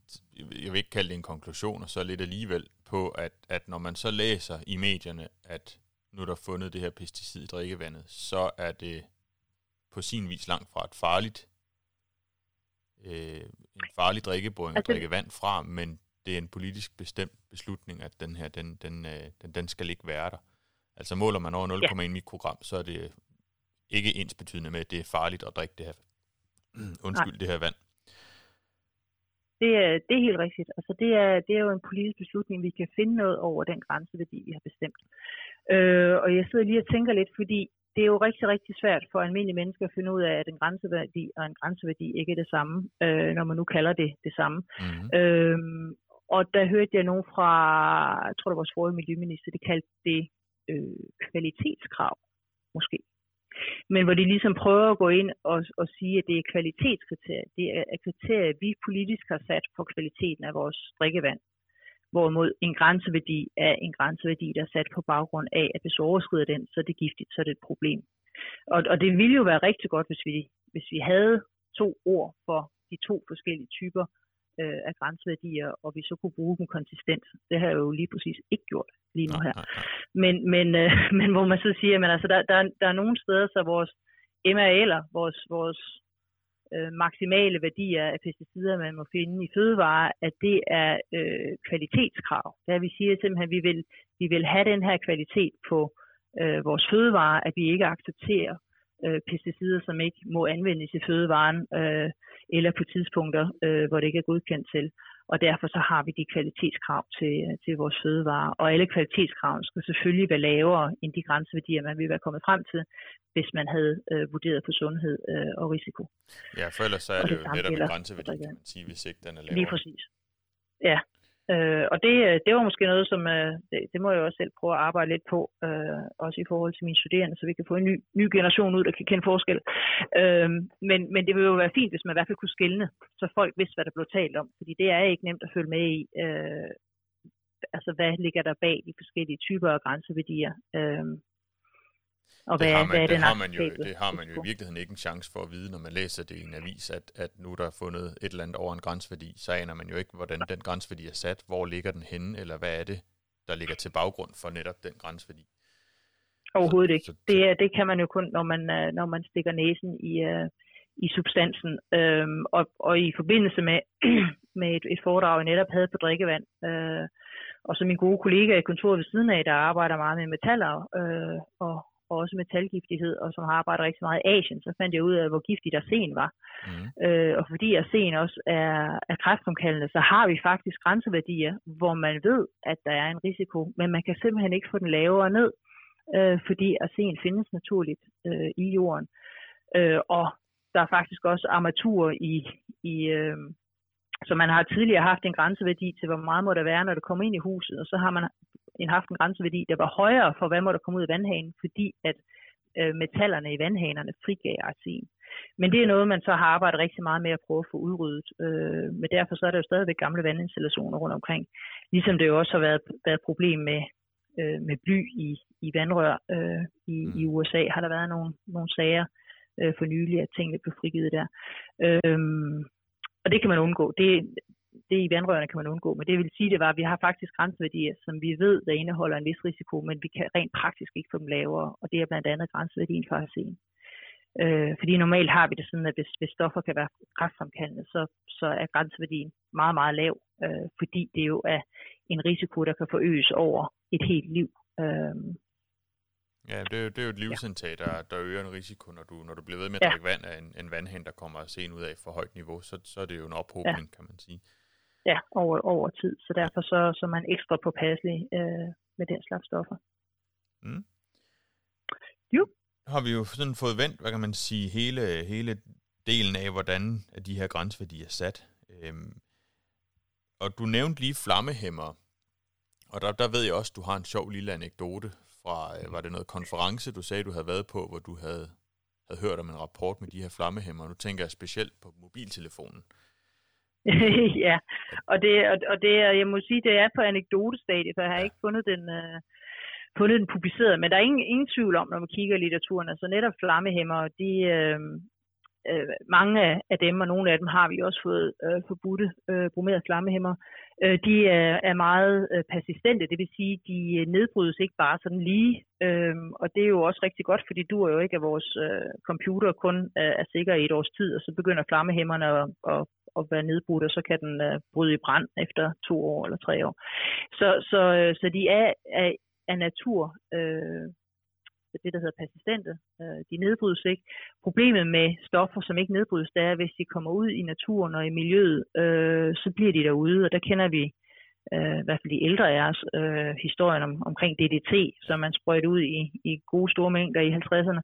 jeg vil ikke kalde det en konklusion, og så lidt alligevel på, at, at når man så læser i medierne, at nu er der fundet det her pesticid i drikkevandet, så er det på sin vis langt fra et farligt, øh, en farlig drikkeboring altså, at drikke vand fra, men det er en politisk bestemt beslutning, at den her, den, den, den, den skal ikke være der. Altså måler man over nul komma en ja. mikrogram, så er det ikke ensbetydende med, at det er farligt at drikke det her, undskyld, Nej. det her vand. Det er, det er helt rigtigt. Altså det er, det er jo en politisk beslutning, vi kan finde noget over den grænseværdi, vi har bestemt. Øh, og jeg sidder lige og tænker lidt, fordi det er jo rigtig, rigtig svært for almindelige mennesker at finde ud af, at en grænseværdi og en grænseværdi ikke er det samme, øh, når man nu kalder det det samme. Mm-hmm. Øh, Og der hørte jeg nogen fra, jeg tror det var vores forrige miljøminister, de kaldte det øh, kvalitetskrav, måske. Men hvor de ligesom prøver at gå ind og, og sige, at det er kvalitetskriterier. Det er kriterier, vi politisk har sat for kvaliteten af vores drikkevand. Hvorimod en grænseværdi er en grænseværdi, der er sat på baggrund af, at hvis vi overskrider den, så er det giftigt, så er det et problem. Og, og det ville jo være rigtig godt, hvis vi, hvis vi havde to ord for de to forskellige typer af grænseværdier, og vi så kunne bruge dem konsistent. Det har jeg jo lige præcis ikke gjort lige nu her. Men, men, øh, men hvor man så siger, at altså, der, der, der er nogle steder, så vores M R L'er, vores, vores øh, maksimale værdier af pesticider, man må finde i fødevarer, at det er øh, kvalitetskrav. Der vi siger simpelthen, at vi vil, vi vil have den her kvalitet på øh, vores fødevarer, at vi ikke accepterer Øh, pesticider, som ikke må anvendes i fødevaren øh, eller på tidspunkter, øh, hvor det ikke er godkendt til. Og derfor så har vi de kvalitetskrav til, til vores fødevarer. Og alle kvalitetskravene skal selvfølgelig være lavere end de grænseværdier, man ville være kommet frem til, hvis man havde øh, vurderet på sundhed øh, og risiko. Ja, for ellers så er det, det jo netop en grænseværdi, kan man sige, hvis ikke den er lavere. Lige præcis. Ja, øh, og det, det var måske noget, som øh, det, det må jeg også selv prøve at arbejde lidt på, øh, også i forhold til mine studerende, så vi kan få en ny, ny generation ud, der kan kende forskel. Øh, men, men det ville jo være fint, hvis man i hvert fald kunne skelne, så folk vidste, hvad der blev talt om, fordi det er ikke nemt at følge med i, øh, altså hvad ligger der bag de forskellige typer af grænseværdier. Øh, og hvad, det, har man, hvad det, har man jo, det har man jo i virkeligheden ikke en chance for at vide, når man læser det i en avis, at, at nu der er fundet et eller andet over en grænseværdi, så aner man jo ikke, hvordan den grænseværdi er sat, hvor ligger den henne, eller hvad er det, der ligger til baggrund for netop den grænseværdi. Overhovedet så, ikke. Så, det, det kan man jo kun, når man, når man stikker næsen i, i substansen. Øhm, og, og i forbindelse med, med et, et foredrag, jeg netop havde på drikkevand, øh, og så min gode kollega i kontoret ved siden af, der arbejder meget med metaller øh, og, og også metalgiftighed, og som har arbejdet rigtig meget i Asien, så fandt jeg ud af, hvor giftig arsen var. Mm. Øh, og fordi arsen også er, er kræftfremkaldende, så har vi faktisk grænseværdier, hvor man ved, at der er en risiko, men man kan simpelthen ikke få den lavere ned, øh, fordi arsen findes naturligt øh, i jorden. Øh, og der er faktisk også armaturer i... i øh, Så man har tidligere haft en grænseværdi til, hvor meget må der være, når det kommer ind i huset, og så har man haft en grænseværdi, der var højere for, hvad må der komme ud af vandhanen, fordi at øh, metallerne i vandhanerne frigav arsen. Men det er noget, man så har arbejdet rigtig meget med at prøve at få udryddet, øh, men derfor så er der jo stadigvæk gamle vandinstallationer rundt omkring, ligesom det jo også har været, været et problem med, øh, med bly i, i vandrør øh, i, i U S A, har der været nogle, nogle sager øh, for nylig, at tingene blev frigivet der. Øh, Og det kan man undgå. Det, det i vandrørene kan man undgå. Men det vil sige, det var, at vi har faktisk grænseværdier, som vi ved, der indeholder en vis risiko, men vi kan rent praktisk ikke få dem lavere. Og det er blandt andet grænseværdien for arsen. Øh, fordi normalt har vi det sådan, at hvis, hvis stoffer kan være kræftfremkaldende, så, så er grænseværdien meget, meget lav. Øh, fordi det jo er en risiko, der kan forøges over et helt liv. Øh, Ja, det er jo, det er jo et livsindtag, der, der øger en risiko, når du, når du bliver ved med at drikke ja. vand af en, en vandhæn, der kommer arsen ud af for højt niveau, så, så er det jo en ophobning, ja. kan man sige. Ja, over, over tid. Så derfor så, så er man ekstra påpasselig øh, med den slags stoffer. Mm. Jo. Har vi jo sådan fået vendt, hvad kan man sige, hele, hele delen af, hvordan de her grænseværdier er sat. Øhm, og du nævnte lige flammehæmmer, og der, der ved jeg også, du har en sjov lille anekdote. Fra, var det noget konference, du sagde, du havde været på, hvor du havde, havde hørt om en rapport med de her flammehæmmer? Nu tænker jeg specielt på mobiltelefonen. Ja, og det, og det, jeg må sige, det er på anekdotestadiet, for jeg har ja. ikke fundet den, uh, fundet den publiceret. Men der er ingen, ingen tvivl om, når man kigger i litteraturen, altså netop flammehæmmer, de, uh, uh, mange af dem, og nogle af dem har vi også fået uh, forbudte uh, bromerede flammehæmmer. De er meget persistente, det vil sige, at de nedbrydes ikke bare sådan lige, og det er jo også rigtig godt, for det duer jo ikke, at vores computer kun er sikker i et års tid, og så begynder flammehæmmerne at, at, at være nedbrudt, og så kan den bryde i brand efter to år eller tre år. Så, så, så de er af natur øh, det, der hedder persistente. De nedbrydes ikke. Problemet med stoffer, som ikke nedbrydes, det er, hvis de kommer ud i naturen og i miljøet, øh, så bliver de derude, og der kender vi, øh, i hvert fald de ældre af os, øh, historien om, omkring D D T, som man sprøjtede ud i, i gode store mængder i halvtredserne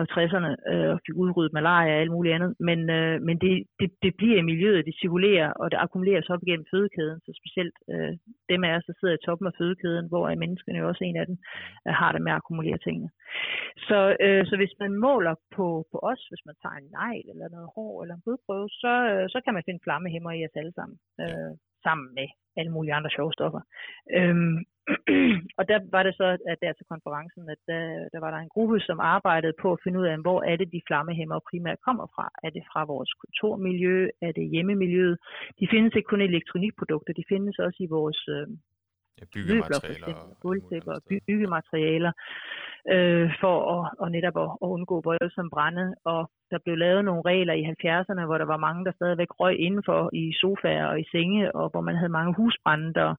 og tresserne, øh, og fik udryddet malaria og alt muligt andet. Men, øh, men det, det, det bliver i miljøet, det cirkulerer, og det akkumuleres op igennem fødekæden, så specielt øh, dem af os, der sidder i toppen af fødekæden, hvor er menneskene jo også en af dem, øh, har det med at akkumulere tingene. Så, øh, så hvis man måler på, på os, hvis man tager en negl eller noget hår eller en blodprøve, så, øh, så kan man finde flammehæmmer i os alle sammen, øh, sammen med alle mulige andre sjove stoffer. Øhm, og der var det så, at der til konferencen, at der, der var der en gruppe, som arbejdede på at finde ud af, hvor er det, de flammehæmmer primært kommer fra. Er det fra vores kontormiljø? Er det hjemmemiljøet? De findes ikke kun i elektronikprodukter, de findes også i vores øh, ja, byggematerialer og, og byggematerialer øh, for at, og netop at, at undgå voldsom brænde. Og der blev lavet nogle regler i halvfjerdserne, hvor der var mange, der stadigvæk røg indenfor i sofaer og i senge, og hvor man havde mange husbrænde, der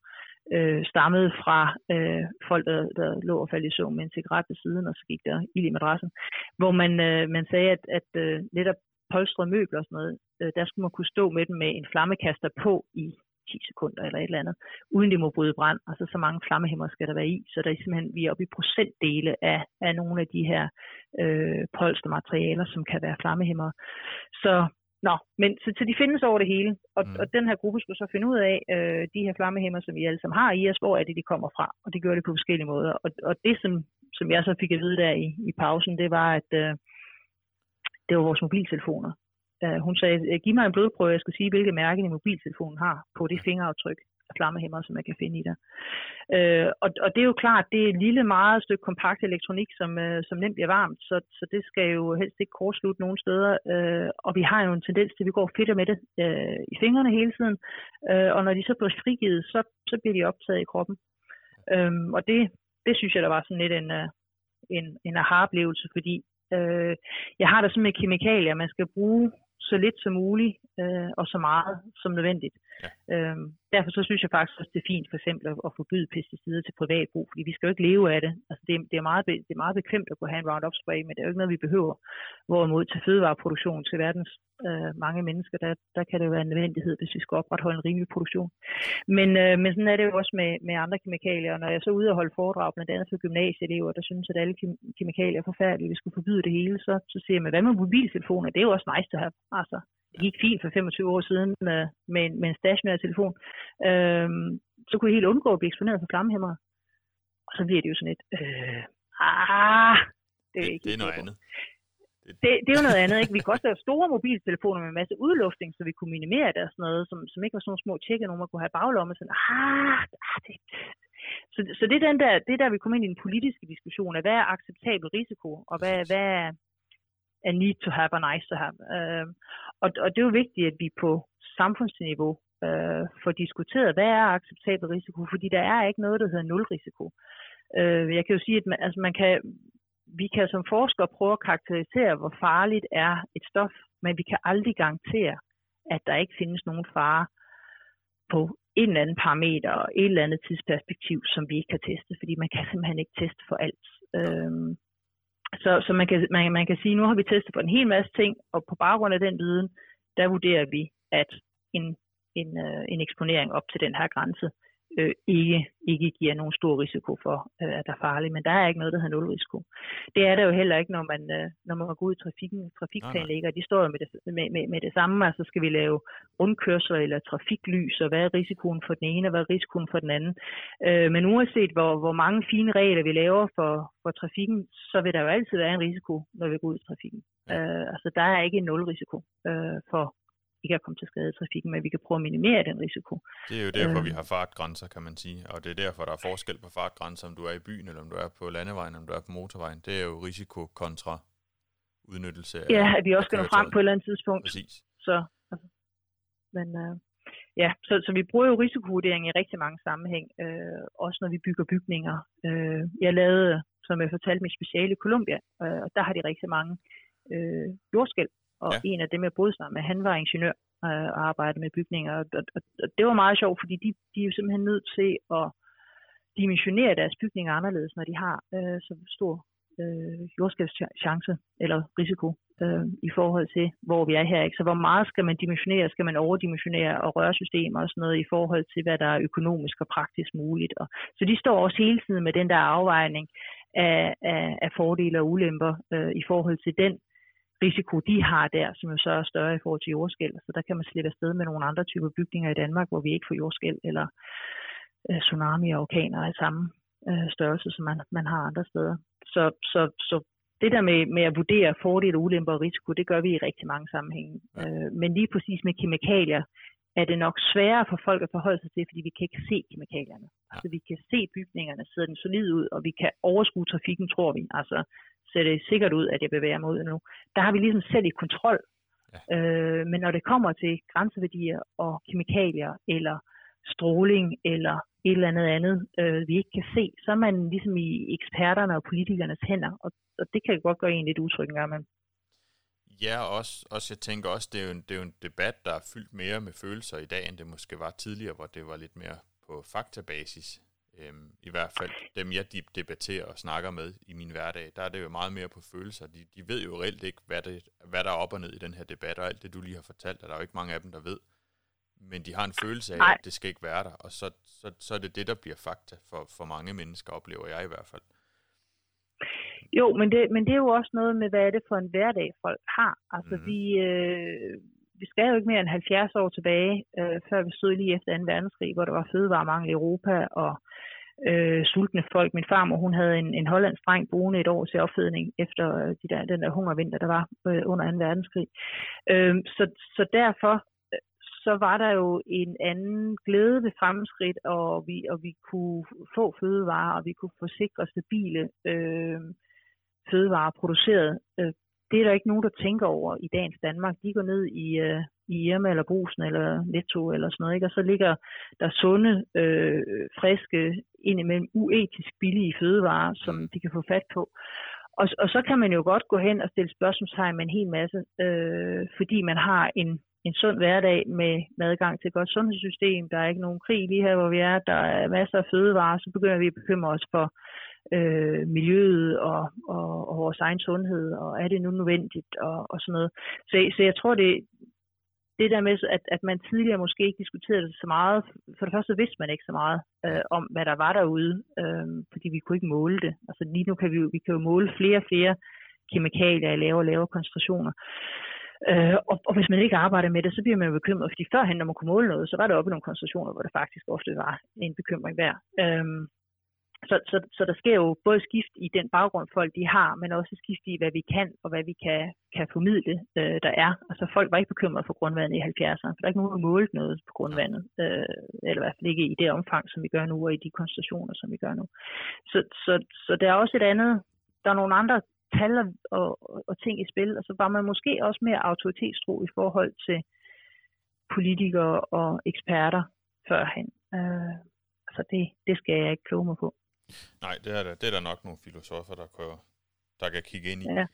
øh, stammede fra øh, folk, der, der lå og faldt i søvn med en cigaret ved siden, og så gik der ild i madrassen. Hvor man, øh, man sagde, at, at øh, netop polstrede møbler og sådan noget, øh, der skulle man kunne stå med dem med en flammekaster på i ti sekunder eller et eller andet, uden det må bryde brand, og så så mange flammehæmmer skal der være i, så der er simpelthen, vi er oppe i procentdele af, af nogle af de her øh, polstermaterialer, som kan være flammehæmmer. Så, nå, men, så, så de findes over det hele, og, mm. og den her gruppe skulle så finde ud af, øh, de her flammehæmmer, som vi alle sammen har i os, hvor er det, de kommer fra, og det gjorde det på forskellige måder, og, og det, som, som jeg så fik at vide der i, i pausen, det var, at øh, det var vores mobiltelefoner. Hun sagde, giv mig en blodprøve, jeg skal sige, hvilke mærke din mobiltelefon har på det fingeraftryk af flammehæmmer, som man kan finde i dig. Øh, og, og det er jo klart, det er et lille meget stykke kompakt elektronik, som, som nemt bliver varmt, så, så det skal jo helst ikke kortslutte nogen steder. Øh, og vi har jo en tendens til, at vi går fedt med det øh, i fingrene hele tiden, øh, og når de så bliver frigivet, så, så bliver de optaget i kroppen. Øh, og det, det synes jeg, der var sådan lidt en, en, en aha-oplevelse, fordi Øh, jeg har det sådan med kemikalier, man skal bruge så lidt som muligt øh, og så meget som nødvendigt. Ja. Øh, derfor så synes jeg faktisk også, det er fint for eksempel at, at forbyde pesticider til privat brug, fordi vi skal jo ikke leve af det. Altså, det, er, det, er meget, det er meget bekvemt at kunne have en Roundup-spray, men det er jo ikke noget, vi behøver. Hvorimod til fødevareproduktion til verdens øh, mange mennesker, der, der kan det jo være en nødvendighed, hvis vi skal opretholde en rimelig produktion. Men, øh, men sådan er det jo også med, med andre kemikalier, og når jeg så er ude og holde foredrag, blandt andet for gymnasieelever, der synes, at alle kem- kemikalier er forfærdelige, vi skulle forbyde det hele, så, så siger jeg, hvad med mobiltelefoner? Det er jo også nice to have. Altså, det gik fint for femogtyve år siden med, med, en, med en stationær telefon. Øhm, så kunne jeg helt undgå at blive eksponeret for flammehæmmere. Og så bliver det jo sådan et, øh, ah, det er ikke det, det er noget andet. Det, det er jo noget andet, ikke? Vi kunne også lave store mobiltelefoner med en masse udluftning, så vi kunne minimere det og sådan noget, som, som ikke var sådan nogle små tjekker, nogen man kunne have i baglommet. Sådan, ah, det så, så det er den der, det er der, vi kommer ind i den politiske diskussion af, hvad er acceptabel risiko, og hvad, hvad er a need to have, a nice to have. Øh, og, og det er jo vigtigt, at vi på samfundsniveau øh, får diskuteret, hvad er acceptabel risiko, fordi der er ikke noget, der hedder nulrisiko. Øh, jeg kan jo sige, at man, altså man kan... Vi kan som forskere prøve at karakterisere, hvor farligt er et stof, men vi kan aldrig garantere, at der ikke findes nogen fare på en eller anden parameter og et eller andet tidsperspektiv, som vi ikke kan teste, fordi man kan simpelthen ikke teste for alt. Øhm, så så man, kan, man, man kan sige, at nu har vi testet på en hel masse ting, og på baggrund af den viden, der vurderer vi, at en, en, en eksponering op til den her grænse Øh, ikke, ikke giver nogen stor risiko for, øh, at der er farligt, men der er ikke noget, der hedder nulrisiko. Det er der jo heller ikke, når man, øh, når man går ud i trafikken, trafikplanlægger, de står jo med det, med, med, med det samme, altså skal vi lave rundkørsler eller trafiklys, og hvad er risikoen for den ene, og hvad er risikoen for den anden. Øh, men uanset hvor, hvor mange fine regler, vi laver for, for trafikken, så vil der jo altid være en risiko, når vi går ud i trafikken. Øh, altså der er ikke en nulrisiko øh, for ikke at komme til skade i trafikken, men vi kan prøve at minimere den risiko. Det er jo derfor, øh. vi har fartgrænser, kan man sige. Og det er derfor, der er forskel på fartgrænser, om du er i byen, eller om du er på landevejen, om du er på motorvejen. Det er jo risiko kontra udnyttelse af... Ja, at vi også skal nå frem på et eller andet tidspunkt. Præcis. Så, altså, men, øh, ja, så, så vi bruger jo risikovurdering i rigtig mange sammenhæng, øh, også når vi bygger bygninger. Øh, jeg lavede, som jeg fortalte, mit speciale i Kolumbia, øh, og der har de rigtig mange øh, jordskælv. Og ja. En af dem, jeg boede sammen med, han var ingeniør øh, og arbejdede med bygninger. Og, og, og det var meget sjovt, fordi de, de er jo simpelthen nødt til at dimensionere deres bygninger anderledes, når de har øh, så stor øh, jordskabschance eller risiko øh, i forhold til, hvor vi er her. Ikke? Så hvor meget skal man dimensionere? Skal man overdimensionere og røre systemer og sådan noget i forhold til, hvad der er økonomisk og praktisk muligt? Og, så de står også hele tiden med den der afvejning af, af, af fordele og ulemper øh, i forhold til den risiko, de har der, som jo så er større i forhold til jordskælv. Så der kan man slippe afsted med nogle andre typer bygninger i Danmark, hvor vi ikke får jordskælv eller øh, tsunami og orkaner i samme øh, størrelse, som man, man har andre steder. Så, så, så det der med, med at vurdere fordele, ulemper og risiko, det gør vi i rigtig mange sammenhænge. Øh, men lige præcis med kemikalier er det nok sværere for folk at forholde sig til, fordi vi kan ikke se kemikalierne. Altså vi kan se bygningerne, sidder den solid ud, og vi kan overskue trafikken, tror vi. Altså ser det sikkert ud, at jeg bevæger mig ud nu. Der har vi ligesom selv i kontrol. Ja. Øh, men når det kommer til grænseværdier og kemikalier, eller stråling, eller et eller andet andet, øh, vi ikke kan se, så er man ligesom i eksperterne og politikernes hænder, og, og det kan godt gøre en lidt utryg en gang imellem. Ja, også, også jeg tænker også, det er, en, det er jo en debat, der er fyldt mere med følelser i dag, end det måske var tidligere, hvor det var lidt mere på faktabasis. I hvert fald dem, jeg debatterer og snakker med i min hverdag, der er det jo meget mere på følelser. De, de ved jo reelt ikke, hvad, det, hvad der er op og ned i den her debat, og alt det, du lige har fortalt, er der jo ikke mange af dem, der ved. Men de har en følelse af, Nej. At det skal ikke være der, og så, så, så er det det, der bliver fakta for, for mange mennesker, oplever jeg i hvert fald. Jo, men det, men det er jo også noget med, hvad er det for en hverdag, folk har. Altså, mm. vi... Øh... Vi skal jo ikke mere end halvfjerds år tilbage, øh, før vi stod lige efter anden verdenskrig, hvor der var fødevaremangel i Europa og øh, sultne folk. Min farmor, hun havde en, en hollandsk dreng boende et år til opfedning efter de der, den der hungervinter, der var øh, under anden verdenskrig. Øh, så, så derfor så var der jo en anden glæde ved fremskridt, og vi, og vi kunne få fødevarer, og vi kunne få sikre stabile øh, fødevarer produceret. Øh, Det er der ikke nogen, der tænker over i dagens Danmark. De går ned i, øh, i Irma eller Brugsen eller Netto eller sådan noget, ikke? Og så ligger der sunde, øh, friske, indimellem uetisk billige fødevarer, som de kan få fat på. Og, og så kan man jo godt gå hen og stille spørgsmålstegn med en hel masse, øh, fordi man har en, en sund hverdag med, med adgang til et godt sundhedssystem. Der er ikke nogen krig lige her, hvor vi er. Der er masser af fødevarer. Så begynder vi at bekymre os for øh, miljøet og, og, og vores egen sundhed. Og er det nu nødvendigt? Og, og sådan noget. Så, så jeg tror, det det der med, at, at man tidligere måske ikke diskuterede det så meget. For det første vidste man ikke så meget øh, om, hvad der var derude, øh, fordi vi kunne ikke måle det. Altså lige nu kan vi, vi kan jo måle flere og flere kemikalier i lavere og lavere koncentrationer. Øh, og, og hvis man ikke arbejder med det, så bliver man jo bekymret, fordi førhen, når man kunne måle noget, så var det oppe i nogle koncentrationer, hvor det faktisk ofte var en bekymring værd. Øh, så, så, så der sker jo både skift i den baggrund, folk de har, men også skift i, hvad vi kan, og hvad vi kan, kan formidle, øh, der er. Altså folk var ikke bekymrede for grundvandet i halvfjerdserne, for der er ikke nogen, der målte noget på grundvandet, øh, eller i hvert fald ikke i det omfang, som vi gør nu, og i de koncentrationer, som vi gør nu. Så, så, så der er også et andet, der er nogle andre tal og, og ting i spil, og så var man måske også mere autoritetstro i forhold til politikere og eksperter førhen. Øh, så det, det skal jeg ikke kloge mig på. Nej, det er der, det er der nok nogle filosofer, der kan, der kan kigge ind i. Ja.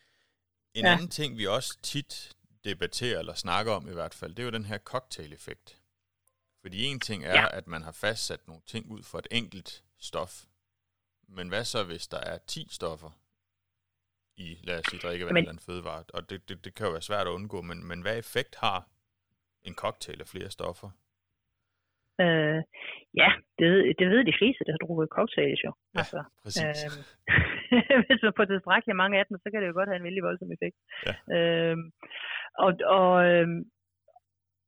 En ja. anden ting, vi også tit debatterer eller snakker om i hvert fald, det er jo den her cocktail-effekt. Fordi en ting er, ja. at man har fastsat nogle ting ud for et enkelt stof. Men hvad så, hvis der er ti stoffer i, lad os sige, drikkevand eller en fødevare? Og det, det, det kan jo være svært at undgå, men, men hvad effekt har en cocktail af flere stoffer? Øh, ja, det, det ved de fleste, der har drukket cocktails jo. Ja, altså, præcis. Øh, hvis man får tilstrækkeligt mange af dem, så kan det jo godt have en vældig voldsom effekt. Ja. Øh, og og,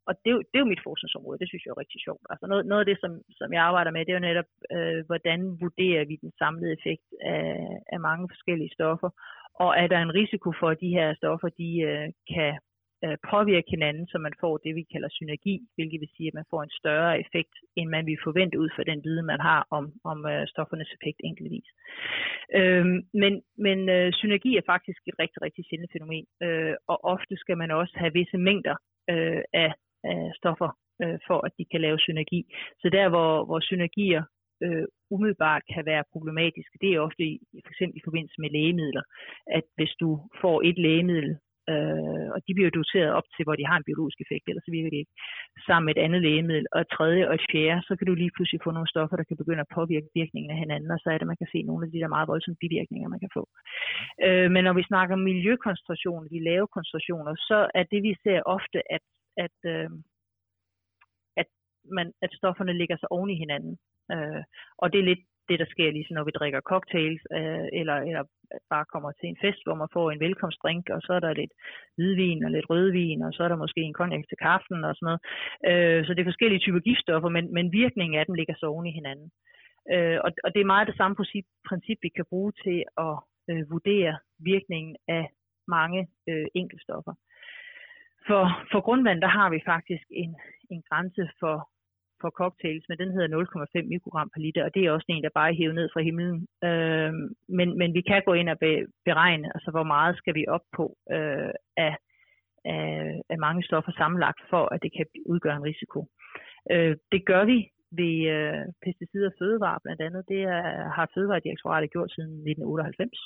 og det, er jo, det er jo mit forskningsområde, det synes jeg er rigtig sjovt. Altså noget, noget af det, som, som jeg arbejder med, det er jo netop, øh, hvordan vurderer vi den samlede effekt af, af mange forskellige stoffer, og er der en risiko for, at de her stoffer, de øh, kan påvirke hinanden, så man får det, vi kalder synergi, hvilket vil sige, at man får en større effekt, end man vil forvente ud fra den viden, man har om, om stoffernes effekt enkeltvis. Øhm, men men øh, synergi er faktisk et rigtig, rigtig sjældent fænomen, øh, og ofte skal man også have visse mængder øh, af, af stoffer, øh, for at de kan lave synergi. Så der, hvor, hvor synergier øh, umiddelbart kan være problematiske, det er ofte i, for eksempel i forbindelse med lægemidler, at hvis du får et lægemiddel, Øh, og de bliver jo doseret op til, hvor de har en biologisk effekt, ellers så virker de ikke, sammen med et andet lægemiddel, og et tredje og et fjerde, så kan du lige pludselig få nogle stoffer, der kan begynde at påvirke virkningen af hinanden, og så er det, man kan se nogle af de der meget voldsomme bivirkninger, man kan få. Øh, men når vi snakker om miljøkoncentrationer, de lave koncentrationer, så er det, vi ser ofte, at, at, øh, at, man, at stofferne ligger sig oven i hinanden. Øh, og det er lidt det, der sker, ligesom når vi drikker cocktails, øh, eller, eller bare kommer til en fest, hvor man får en velkomstdrink, og så er der lidt hvidvin og lidt rødvin, og så er der måske en cognac til kaffen og sådan noget. Øh, så det er forskellige typer giftstoffer, men, men virkningen af dem ligger så oven i hinanden. Øh, og, og det er meget det samme princip, vi kan bruge til at øh, vurdere virkningen af mange øh, enkeltstoffer. For, for grundvand, der har vi faktisk en, en grænse for for cocktails, men den hedder nul komma fem mikrogram per liter, og det er også en, der bare er hævet ned fra himlen. Øh, men, men vi kan gå ind og be, beregne, altså hvor meget skal vi op på øh, af, af, af mange stoffer sammenlagt, for at det kan udgøre en risiko. Øh, det gør vi ved øh, pesticider og fødevarer blandt andet. Det er, har Fødevaredirektoratet gjort siden nitten otteoghalvfems.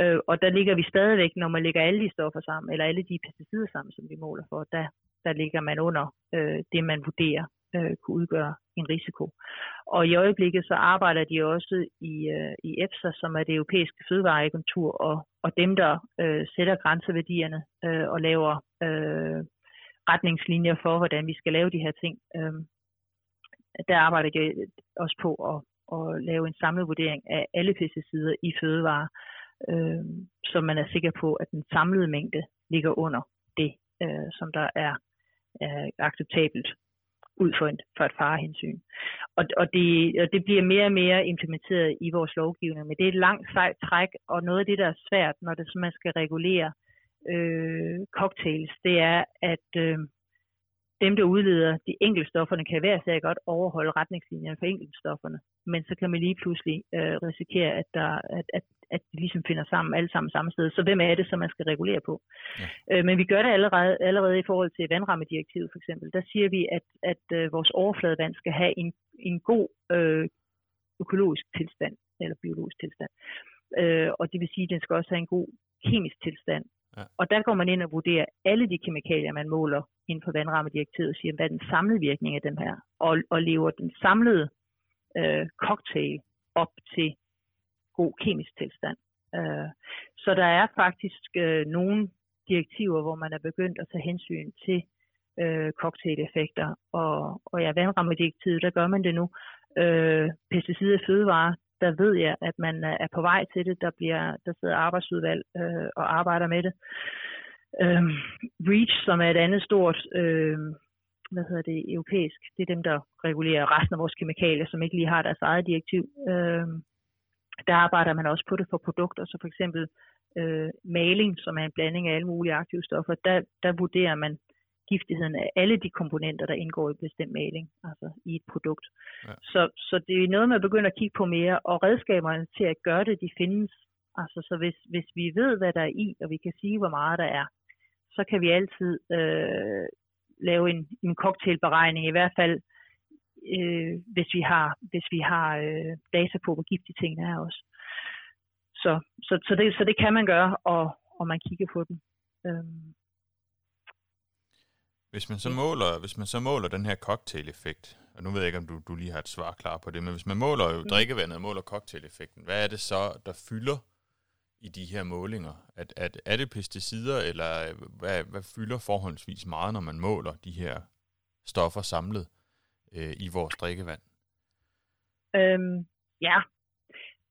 Øh, og der ligger vi stadigvæk, når man lægger alle de stoffer sammen, eller alle de pesticider sammen, som vi måler for, der, der ligger man under øh, det, man vurderer kunne udgøre en risiko. Og i øjeblikket så arbejder de også i, øh, i EFSA, som er det europæiske fødevareagentur, og, og dem, der øh, sætter grænseværdierne øh, og laver øh, retningslinjer for, hvordan vi skal lave de her ting. Øh, der arbejder de også på at, at lave en samlet vurdering af alle pesticider i fødevarer, øh, så man er sikker på, at den samlede mængde ligger under det, øh, som der er, er acceptabelt ud for et, for et farehensyn. Og, og, det, og det bliver mere og mere implementeret i vores lovgivning, men det er et langt sejt træk, og noget af det, der er svært, når det, man skal regulere øh, cocktails, det er, at øh, dem, der udleder de enkelte stofferne, kan hver særlig godt overholde retningslinjerne for enkelte stofferne, men så kan man lige pludselig øh, risikere, at, der, at, at, at de ligesom finder sammen, alle sammen samme sted. Så hvem er det, som man skal regulere på? Ja. Øh, men vi gør det allerede, allerede i forhold til vandrammedirektivet for eksempel. Der siger vi, at, at øh, vores overfladevand skal have en, en god øh, økologisk tilstand, eller biologisk tilstand. øh, og det vil sige, at den skal også have en god kemisk tilstand. Ja. Og der går man ind og vurderer alle de kemikalier, man måler inden for vandrammedirektivet, og siger, hvad er den samlede virkning af dem her, og, og lever den samlede øh, cocktail op til god kemisk tilstand. Øh, så der er faktisk øh, nogle direktiver, hvor man er begyndt at tage hensyn til øh, cocktail-effekter, og, og ja, vandrammedirektivet, der gør man det nu. Øh, pesticider i fødevarer, der ved jeg, at man er på vej til det. Der, bliver, der sidder arbejdsudvalg øh, og arbejder med det. Øh, REACH, som er et andet stort, øh, hvad hedder det, europæisk, det er dem, der regulerer resten af vores kemikalier, som ikke lige har deres eget direktiv. Øh, der arbejder man også på det for produkter, så for eksempel øh, maling, som er en blanding af alle mulige aktive stoffer, der, der vurderer man giftigheden af alle de komponenter, der indgår i bestemt maling, altså i et produkt. Ja. Så, så det er noget, man begynder at kigge på mere, og redskaberne til at gøre det, de findes. Altså, så hvis, hvis vi ved, hvad der er i, og vi kan sige, hvor meget der er, så kan vi altid øh, lave en, en cocktailberegning, i hvert fald, øh, hvis vi har, hvis vi har øh, data på, hvor giftige tingene er også. Så, så, så, det, så det kan man gøre, og, og man kigger på dem. Øhm. Hvis man så måler, hvis man så måler den her cocktail-effekt, og nu ved jeg ikke, om du, du lige har et svar klar på det, men hvis man måler jo drikkevandet og måler cocktail-effekten, hvad er det så, der fylder i de her målinger? At, at, er det pesticider, eller hvad, hvad fylder forholdsvis meget, når man måler de her stoffer samlet øh, i vores drikkevand? Øhm, ja,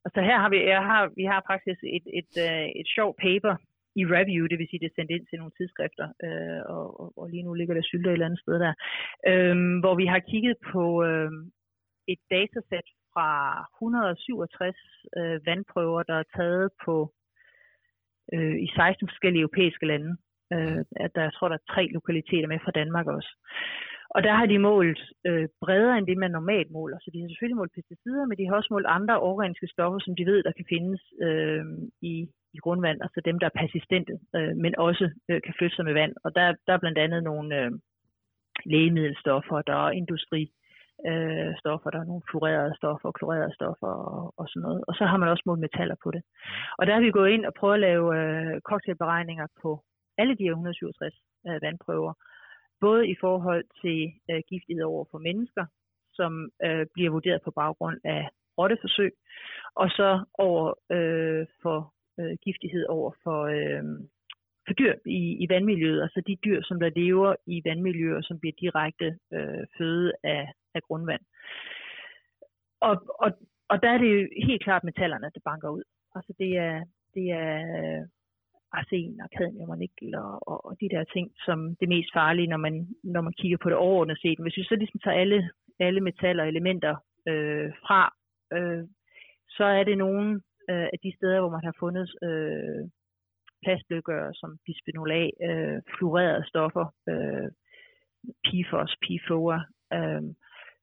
altså her har vi, jeg har, vi har faktisk et, et, et, et sjovt paper, i review, det vil sige, det er sendt ind til nogle tidsskrifter, øh, og, og, og lige nu ligger der sylter et eller andet sted der, øh, hvor vi har kigget på øh, et datasæt fra et hundrede og syvogtres øh, vandprøver, der er taget på øh, i seksten forskellige europæiske lande. Øh, at der, jeg tror, der er tre lokaliteter med fra Danmark også. Og der har de målt øh, bredere end det, man normalt måler. Så de har selvfølgelig målt pesticider, men de har også målt andre organiske stoffer, som de ved, der kan findes øh, i i grundvand, altså dem, der er persistente, øh, men også øh, kan flytte sig med vand. Og der, der er blandt andet nogle øh, lægemiddelstoffer, der er industristoffer, øh, der er nogle fluorerede stoffer, klorerede stoffer og, og sådan noget. Og så har man også målt metaller på det. Og der har vi gået ind og prøvet at lave øh, cocktailberegninger på alle de her et hundrede og syvogtres øh, vandprøver, både i forhold til øh, giftighed over for mennesker, som øh, bliver vurderet på baggrund af rotteforsøg, og så over øh, for Øh, giftighed over for, øh, for dyr i, i vandmiljøet, altså de dyr, som der lever i vandmiljøer, som bliver direkte øh, føde af, af grundvand. Og, og, og der er det jo helt klart metallerne, der banker ud. Altså det er, det er arsen og cadmium og nikkel og, og, og de der ting, som det mest farlige, når man, når man kigger på det overordnet set. Hvis vi så ligesom tager alle, alle metaller og elementer øh, fra, øh, så er det nogle af de steder, hvor man har fundet øh, plastblødgører som bisphenol A, øh, fluorerede stoffer, øh, P F O S, P F O A, øh,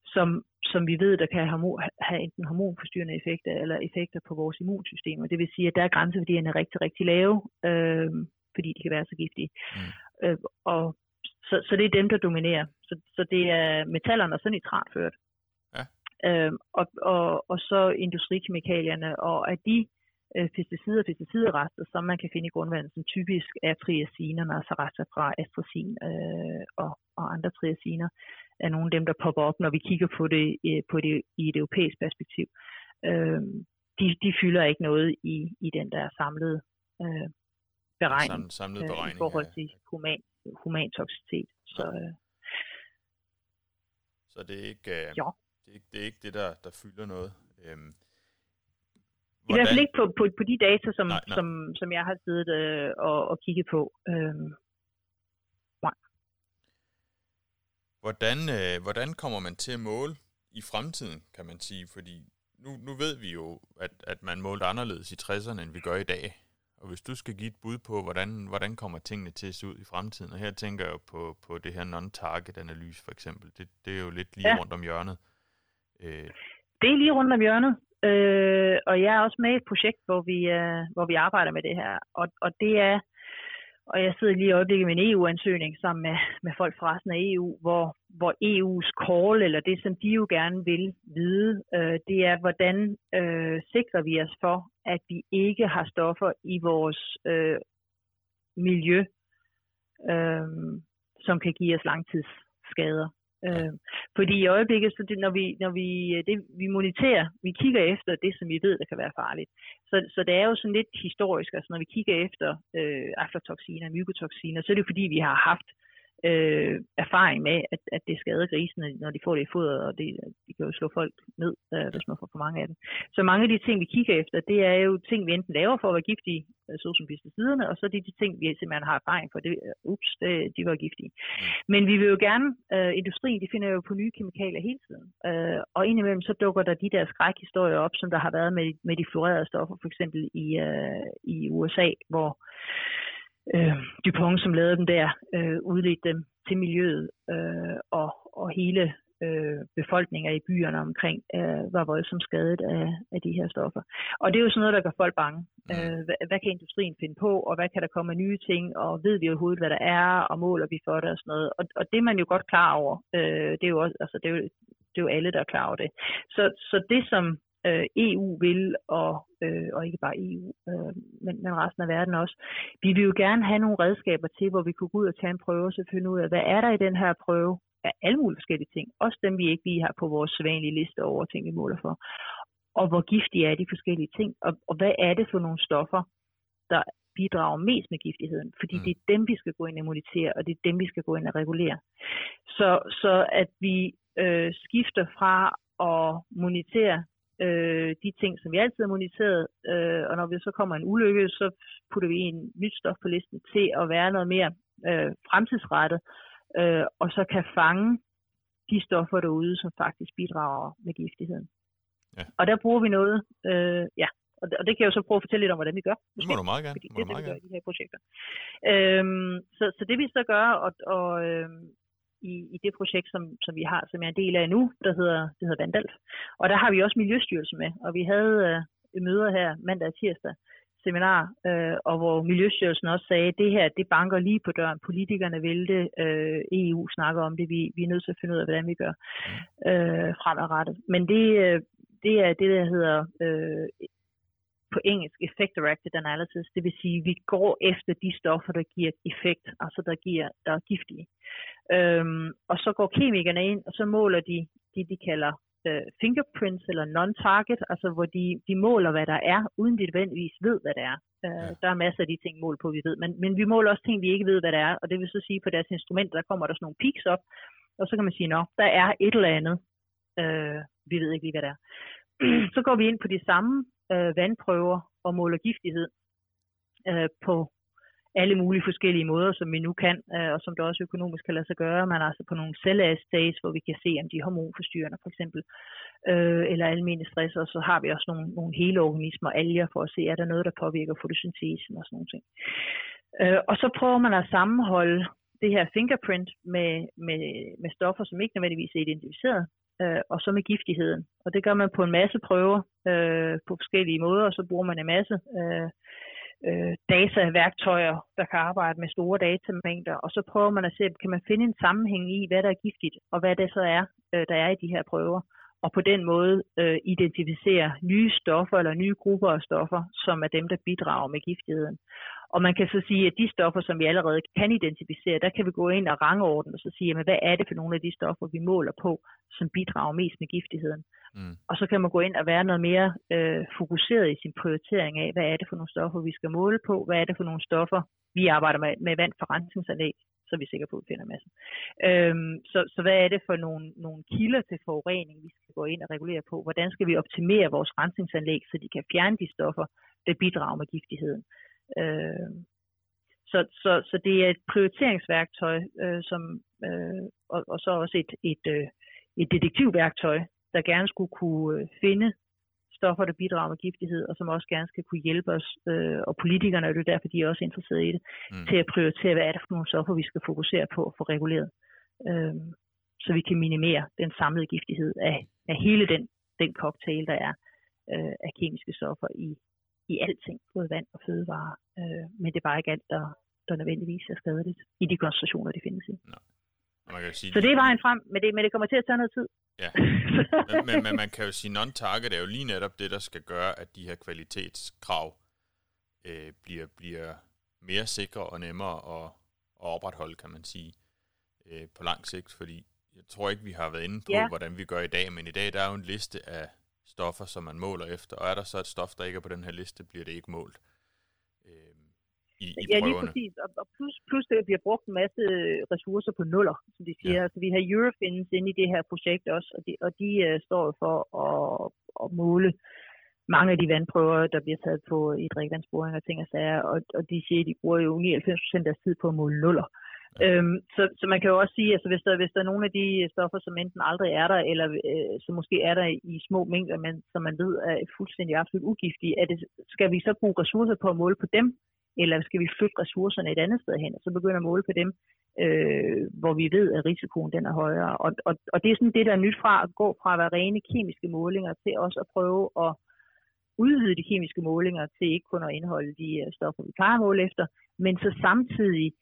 som, som vi ved, der kan have, have enten hormonforstyrrende effekter eller effekter på vores immunsystem. Og det vil sige, at der er grænseværdierne rigtig, rigtig lave, øh, fordi de kan være så giftige. Mm. Øh, og så, så det er dem, der dominerer. Så, så det er metallerne og så nitratført. Øhm, og, og, og så industrikemikalierne, og af de øh, pesticider og pesticiderester, som man kan finde i grundvandet, som typisk er triacinerne, altså rester fra atrazin øh, og, og andre triaciner, er nogle af dem, der popper op, når vi kigger på det, øh, på det i et europæisk perspektiv. Øh, de, de fylder ikke noget i, i den der samlede øh, beregning, Sam, samlede beregning øh, i forhold til human, human toksicitet. Så, øh, så det er ikke... Øh... Jo. Det er, ikke, det er ikke det, der, der fylder noget. Øhm, I hvert fald ikke på, på, på de data, som, nej, nej. som, som jeg har siddet øh, og, og kigget på. Øhm, nej. Hvordan, øh, hvordan kommer man til at måle i fremtiden, kan man sige? Fordi nu, nu ved vi jo, at, at man målte anderledes i tresserne, end vi gør i dag. Og hvis du skal give et bud på, hvordan, hvordan kommer tingene til at se ud i fremtiden? Og her tænker jeg jo på, på det her non-target-analyse, for eksempel. Det, det er jo lidt lige ja. rundt om hjørnet. Det er lige rundt om hjørnet, øh, og jeg er også med i et projekt, hvor vi, øh, hvor vi arbejder med det her, og, og det er Og jeg sidder lige i øjeblikket med en E U-ansøgning sammen med, med folk fra resten af E U, hvor, hvor E U's call, eller det som de jo gerne vil vide, øh, det er, hvordan øh, sikrer vi os for, at vi ikke har stoffer i vores øh, miljø, øh, som kan give os langtidsskader. Øh, fordi i øjeblikket, så det, når, vi, når vi, det, vi moniterer, vi kigger efter det, som vi ved, der kan være farligt. Så, så det er jo sådan lidt historisk, altså når vi kigger efter øh, aflatoksiner og mykotoksiner, så er det jo fordi, vi har haft øh, erfaring med, at, at det skader grisene, når de får det i fodret, og det, de kan jo slå folk ned, øh, hvis man får for mange af dem. Så mange af de ting, vi kigger efter, det er jo ting, vi enten laver for at være giftige, såsom pesticiderne, og så er det de ting, vi simpelthen har erfaring for. Det, ups, det, de var giftige. Men vi vil jo gerne, øh, industrien, de finder jo på nye kemikalier hele tiden, øh, og indimellem så dukker der de der skrækhistorier op, som der har været med, med de fluorerede stoffer, for eksempel i, øh, i U S A, hvor øh, DuPont, som lavede dem der, øh, udledte dem til miljøet, øh, og, og hele øh, befolkninger i byerne omkring øh, var voldsomt skadet af, af de her stoffer. Og det er jo sådan noget, der gør folk bange. Øh, hvad, hvad kan industrien finde på, og hvad kan der komme af nye ting, og ved vi overhovedet, hvad der er, og måler vi for det og sådan noget. Og, og det er man jo godt klar over. Øh, det er jo også, altså det er jo, det er jo alle, der er klar over det. Så, så det, som øh, E U vil, og, øh, og ikke bare E U, øh, men, men resten af verden også, vi vil jo gerne have nogle redskaber til, hvor vi kunne gå ud og tage en prøve, og så finde ud af, hvad er der i den her prøve, af alle mulige forskellige ting, også dem vi ikke lige har på vores sædvanlige liste over ting, vi måler for, og hvor giftige er de forskellige ting, og, og hvad er det for nogle stoffer, der bidrager mest med giftigheden, fordi mm. det er dem, vi skal gå ind og monitere, og det er dem, vi skal gå ind og regulere. Så, så at vi øh, skifter fra at monitere øh, de ting, som vi altid har moniteret, øh, og når vi så kommer en ulykke, så putter vi en nyt stof på listen til at være noget mere øh, fremtidsrettet, Øh, og så kan fange de stoffer derude, som faktisk bidrager med giftigheden. Ja. Og der bruger vi noget, øh, ja, og det, og det kan jeg jo så prøve at fortælle lidt om, hvordan vi gør. Måske. Det må du meget gerne. Fordi det, det, det, vi gør i de her projekter. Øhm, så, så det vi så gør, og, og øh, i, i det projekt, som, som vi har, som jeg er en del af nu, der hedder, det hedder Vandalf, og der har vi også Miljøstyrelsen med, og vi havde øh, møder her mandag og tirsdag, seminar, øh, og hvor Miljøstyrelsen også sagde, at det her, det banker lige på døren. Politikerne vil det, øh, E U snakker om det, vi, vi er nødt til at finde ud af, hvordan vi gør øh, fremadrettet. Men det, det er det, der hedder øh, på engelsk effect-directed analysis, det vil sige, at vi går efter de stoffer, der giver effekt, altså der, giver, der er giftige. Øh, og så går kemikerne ind, og så måler de det, de kalder fingerprints eller non-target, altså hvor de, de måler, hvad der er, uden de nødvendigvis ved, hvad det er. Uh, der er masser af de ting, mål på, vi ved, men, men vi måler også ting, vi ikke ved, hvad det er, og det vil så sige, på deres instrumenter, der kommer der sådan nogle peaks op, og så kan man sige, nå, der er et eller andet, uh, vi ved ikke lige, hvad det er. Så går vi ind på de samme uh, vandprøver og måler giftighed uh, på alle mulige forskellige måder, som vi nu kan, og som der også økonomisk kan lade sig gøre. Man er altså på nogle celleassays, hvor vi kan se, om de er hormonforstyrrende for eksempel, øh, eller almindelig stress, og så har vi også nogle, nogle hele organismer, alger, for at se, er der noget, der påvirker fotosyntesen og sådan nogle ting. Øh, og så prøver man at sammenholde det her fingerprint med, med, med stoffer, som ikke nødvendigvis er identificeret, øh, og så med giftigheden. Og det gør man på en masse prøver øh, på forskellige måder, og så bruger man en masse øh, dataværktøjer, der kan arbejde med store datamængder, og så prøver man at se, kan man finde en sammenhæng i, hvad der er giftigt, og hvad det så er, der er i de her prøver, og på den måde øh, identificere nye stoffer eller nye grupper af stoffer, som er dem, der bidrager med giftigheden. Og man kan så sige, at de stoffer, som vi allerede kan identificere, der kan vi gå ind og rangordne og så sige, jamen, hvad er det for nogle af de stoffer, vi måler på, som bidrager mest med giftigheden. Mm. Og så kan man gå ind og være noget mere øh, fokuseret i sin prioritering af, hvad er det for nogle stoffer, vi skal måle på, hvad er det for nogle stoffer, vi arbejder med, med vand for rensningsanlæg, så er vi sikre på, at vi finder massen. Øhm, så, så hvad er det for nogle, nogle kilder til forurening, vi skal gå ind og regulere på? Hvordan skal vi optimere vores rensningsanlæg, så de kan fjerne de stoffer, der bidrager med giftigheden? Øhm, så, så, så det er et prioriteringsværktøj, øh, som, øh, og, og så også et, et, øh, et detektivværktøj, der gerne skulle kunne finde stoffer, der bidrager med giftighed, og som også gerne skal kunne hjælpe os, øh, og politikerne, og det er derfor, de er også interesserede i det, mm. til at prioritere, hvad er det for nogle stoffer, vi skal fokusere på at få reguleret, øh, så vi kan minimere den samlede giftighed af, af hele den, den cocktail, der er øh, af kemiske stoffer i, i alting, både vand og fødevarer, øh, men det er bare ikke alt, der, der nødvendigvis er skadeligt i de koncentrationer, de findes i. Nej. Man kan jo sige, så det er vejen frem, men det, men det kommer til at tage noget tid. Ja, men, men, men man kan jo sige, non-target er jo lige netop det, der skal gøre, at de her kvalitetskrav øh, bliver, bliver mere sikre og nemmere at, at opretholde, kan man sige, øh, på lang sigt. Fordi jeg tror ikke, vi har været inde på, ja. hvordan vi gør i dag, men i dag der er jo en liste af stoffer, som man måler efter, og er der så et stof, der ikke er på den her liste, bliver det ikke målt. Øh, I, i ja, lige præcis. Og, og plus, plus det bliver brugt en masse ressourcer på nuller, som de siger. Ja. Altså, vi har Eurofinds inde i det her projekt også, og de, og de uh, står for at, at måle mange af de vandprøver, der bliver taget på i drikkevandsboringer og ting og sager, og, og de siger, at de bruger jo nioghalvfems procent af deres tid på at måle nuller. Ja. Øhm, så, så man kan jo også sige, at altså, hvis, der, hvis der er nogle af de stoffer, som enten aldrig er der, eller øh, som måske er der i små mængder, men, som man ved er fuldstændig absolut ugiftige, er det, skal vi så bruge ressourcer på at måle på dem? Eller skal vi flytte ressourcerne et andet sted hen, og så begynde at måle på dem, øh, hvor vi ved, at risikoen den er højere. Og, og, og det er sådan det, der er nyt fra at gå fra at være rene kemiske målinger til også at prøve at udvide de kemiske målinger til ikke kun at indeholde de stoffer, vi plejer at måle efter, men så samtidig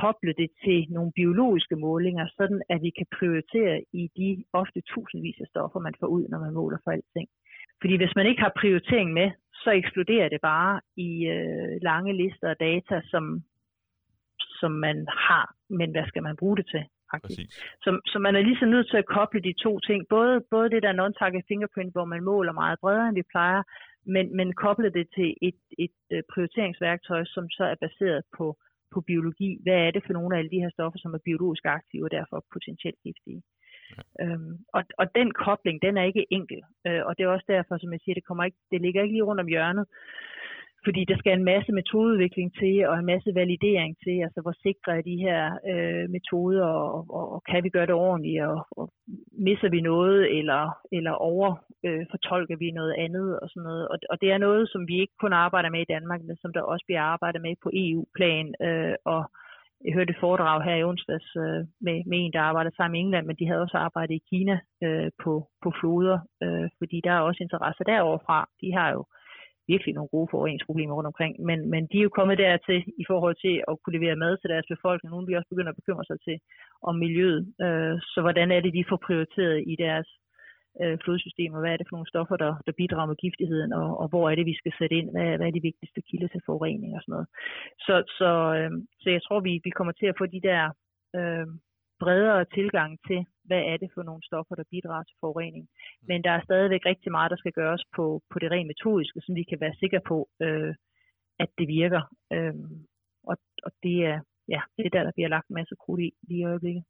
koble det til nogle biologiske målinger, sådan at vi kan prioritere i de ofte tusindvis af stoffer, man får ud, når man måler for alting. Fordi hvis man ikke har prioritering med, så eksploderer det bare i øh, lange lister af data, som, som man har, men hvad skal man bruge det til? Så, så man er lige så nødt til at koble de to ting, både, både det der non-target fingerprint, hvor man måler meget bredere, end vi plejer, men, men koble det til et, et prioriteringsværktøj, som så er baseret på, på biologi. Hvad er det for nogle af alle de her stoffer, som er biologisk aktive og derfor potentielt giftige? Ja. Øhm, og, og den kobling, den er ikke enkel, øh, og det er også derfor, som jeg siger, det, kommer ikke, det ligger ikke lige rundt om hjørnet, fordi der skal en masse metodeudvikling til, og en masse validering til, altså hvor sikre er de her øh, metoder, og, og, og kan vi gøre det ordentligt, og, og misser vi noget, eller, eller overfortolker øh, vi noget andet, og sådan noget, og, og det er noget, som vi ikke kun arbejder med i Danmark, men som der også bliver arbejdet med på E U-plan, øh, og jeg hørte et foredrag her i onsdags øh, med, med en, der arbejdede sammen i England, men de havde også arbejdet i Kina øh, på, på floder, øh, fordi der er også interesse deroverfra. De har jo virkelig nogle gode forureningsproblemer rundt omkring, men, men de er jo kommet dertil i forhold til at kunne levere mad til deres befolkning. Nogle bliver også begyndt at bekymre sig til om miljøet. Øh, så hvordan er det, de får prioriteret i deres øh, flodsystem, og hvad er det for nogle stoffer, der, der bidrager med giftigheden, og, og hvor er det, vi skal sætte ind? Hvad, hvad er de vigtigste kilder til forurening og sådan noget? Så, så, øh, så jeg tror, vi, vi kommer til at få de der øh, bredere tilgang til, hvad er det for nogle stoffer, der bidrager til forurening. Men der er stadigvæk rigtig meget, der skal gøres på, på det rent metodiske, så vi kan være sikre på, øh, at det virker. Øh, og, og det er ja, det er der, der bliver lagt en masse krudt i lige i øjeblikket.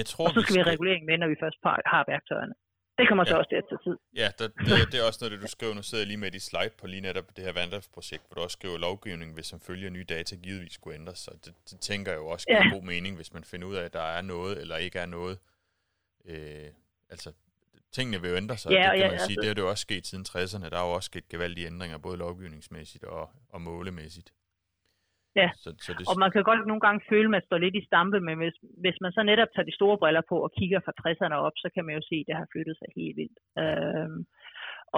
Jeg tror, og så skal vi, skal vi have regulering med, når vi først har værktøjerne. Det kommer så ja. også til at tage tid. Ja, der, der, det er også noget, det du skrev. Nu sidder jeg lige med i slide på lige netop det her Vandalf-projekt, hvor du også skriver lovgivning, hvis som følger nye data givetvis skulle ændres. Og det, det tænker jeg jo også giver ja. god mening, hvis man finder ud af, at der er noget eller ikke er noget. Øh, altså, tingene vil jo ændre sig. Ja, det kan ja, man sige. Altså. Det har det jo også sket siden tresserne. Der er jo også sket gevaldige ændringer, både lovgivningsmæssigt og, og målemæssigt. Ja, så, så det... og man kan godt nogle gange føle, at man står lidt i stampe, men hvis, hvis man så netop tager de store briller på og kigger fra tresserne op, så kan man jo se, at det har flyttet sig helt vildt. Øhm,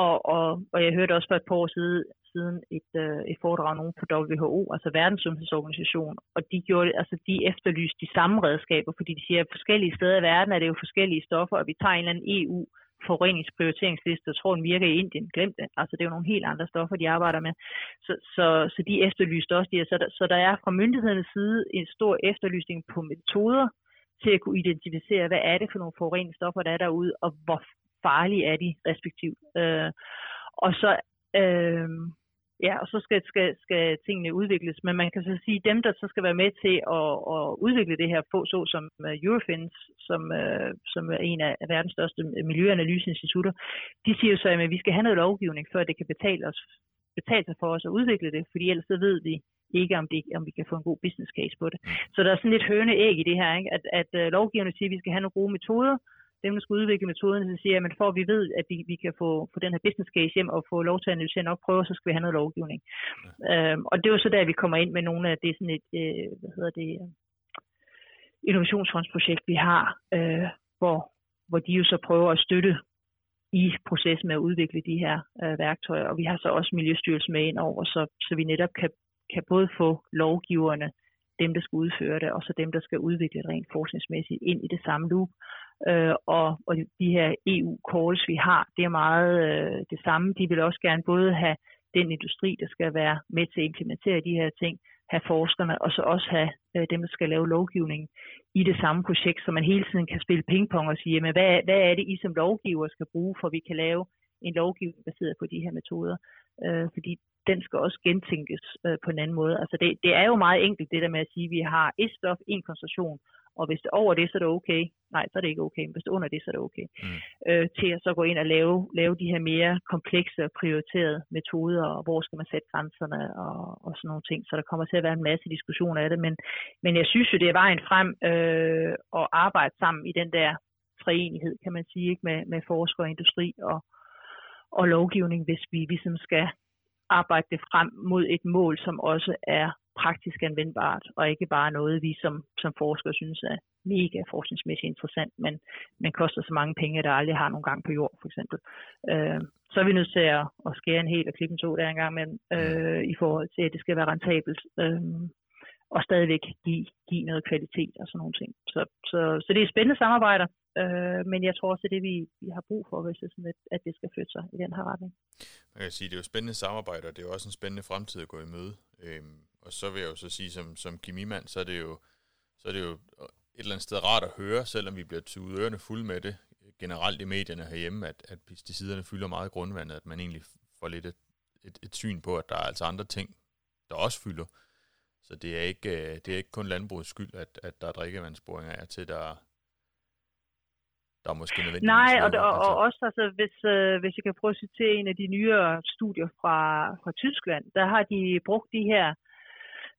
og, og, og jeg hørte også for et par år siden, siden et, øh, et foredrag af nogen på W H O, altså Verdenssundhedsorganisationen, og de, gjorde, altså, de efterlyste de samme redskaber, fordi de siger, at forskellige steder i verden er det jo forskellige stoffer, og vi tager en eller anden E U forureningsprioriteringsliste, jeg tror, den virker i Indien. Glem det. Altså, det er jo nogle helt andre stoffer, de arbejder med. Så, så, så de efterlyste også de her. Så der, så der er fra myndighedernes side en stor efterlysning på metoder til at kunne identificere, hvad er det for nogle forureningsstoffer, der er derude, og hvor farlige er de respektivt. Øh, og så, øh, ja, og så skal, skal, skal tingene udvikles. Men man kan så sige, dem, der så skal være med til at, at udvikle det her på, så som Eurofinds, som, uh, som er en af verdens største miljøanalyseinstitutter, de siger jo så, at vi skal have noget lovgivning, før det kan betale, os, betale sig for os at udvikle det, fordi ellers så ved vi ikke, om, det, om vi kan få en god business case på det. Så der er sådan lidt høne-æg i det her, ikke? At, at uh, lovgiverne siger, at vi skal have nogle gode metoder, dem, der skal udvikle metoderne, så siger, at for at vi ved, at vi, vi kan få, få den her business case hjem og få lov til at analysere nok prøver, så skal vi have noget lovgivning. Ja. Øhm, og det er jo så der, vi kommer ind med nogle af det sådan et, øh, hvad hedder det, innovationsfondsprojekt, vi har, øh, hvor, hvor de jo så prøver at støtte i processen med at udvikle de her øh, værktøjer. Og vi har så også Miljøstyrelsen med ind over, så, så vi netop kan, kan både få lovgiverne, dem der skal udføre det, og så dem der skal udvikle det rent forskningsmæssigt ind i det samme loop. Øh, og, og de her E U-calls vi har, det er meget øh, det samme. De vil også gerne både have den industri, der skal være med til at implementere de her ting, have forskerne, og så også have øh, dem, der skal lave lovgivningen i det samme projekt, så man hele tiden kan spille pingpong og sige, jamen, hvad, er, hvad er det, I som lovgiver skal bruge, for vi kan lave en lovgivning baseret på de her metoder, øh, fordi den skal også gentænkes øh, på en anden måde. Altså det, det er jo meget enkelt det der med at sige, at vi har et stof, en koncentration, og hvis det er over det, så er det okay. Nej, så er det ikke okay, men hvis det er under det, så er det okay. Mm. Øh, til at så gå ind og lave, lave de her mere komplekse og prioriterede metoder, og hvor skal man sætte grænserne og, og sådan nogle ting. Så der kommer til at være en masse diskussioner af det, men, men jeg synes jo, det er vejen frem øh, at arbejde sammen i den der treenighed, kan man sige, ikke? Med, med forskere, industri og, og lovgivning, hvis vi ligesom skal arbejde det frem mod et mål, som også er praktisk anvendbart, og ikke bare noget, vi som, som forskere synes er mega forskningsmæssigt interessant, men, men koster så mange penge, at der aldrig har nogen gang på jord, for eksempel. Øh, så er vi nødt til at, at skære en hel og klippe en to der en gang imellem, øh, i forhold til, at det skal være rentabelt, øh, og stadigvæk give, give noget kvalitet og sådan nogle ting. Så, så, så det er spændende samarbejder, øh, men jeg tror også, det vi, vi har brug for, hvis det sådan, at, at det skal flytte sig i den her retning. Man kan sige, det er jo spændende samarbejder, det er jo også en spændende fremtid at gå i møde. Øh... Og så vil jeg jo så sige, som, som kemimand, så er, det jo, så er det jo et eller andet sted rart at høre, selvom vi bliver tudet ørerne fulde med det, generelt i medierne herhjemme, at, at pesticiderne fylder meget grundvandet, at man egentlig får lidt et, et, et syn på, at der er altså andre ting, der også fylder. Så det er ikke, det er ikke kun landbrugets skyld, at, at der er drikkevandsboringer af til, der... Der er måske Nej, og, og, og også altså, hvis, øh, hvis jeg kan prøve at citere en af de nyere studier fra, fra Tyskland, der har de brugt de her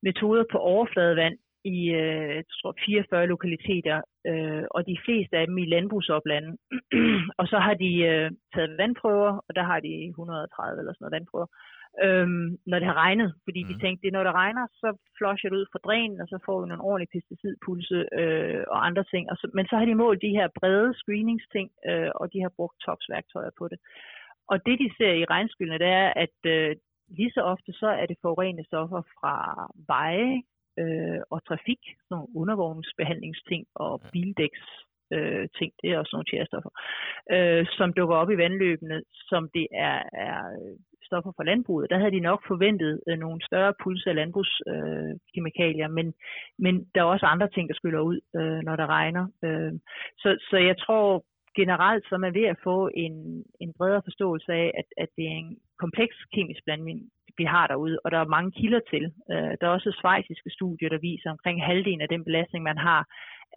metoder på overfladevand i øh, tror, fireogfyrre lokaliteter, øh, og de fleste af dem i landbrugsoplande. Og så har de øh, taget vandprøver, og der har de et hundrede og tredive eller sådan noget vandprøver, øh, når det har regnet. Fordi mm. de tænkte, at når det regner, så flusher det ud fra drænen, og så får vi nogle ordentlige pesticidpulse øh, og andre ting. Og så, men så har de målt de her brede screeningsting, øh, og de har brugt topsværktøjer på det. Og det, de ser i regnskyldene, det er, at øh, lige så ofte så er det forurenende stoffer fra veje øh, og trafik, sådan undervognsbehandlingsting og bildæks øh, ting, det er også nogle tjærestoffer, øh, som dukker op i vandløbene, som det er, er stoffer fra landbruget. Der havde de nok forventet øh, nogle større pulser af landbrugskemikalier, øh, men, men der er også andre ting, der skyller ud, øh, når der regner. Øh, så, så jeg tror... Generelt så er man ved at få en, en bredere forståelse af, at, at det er en kompleks kemisk blanding, vi har derude, og der er mange kilder til. Uh, der er også schweiziske studier, der viser omkring halvdelen af den belastning, man har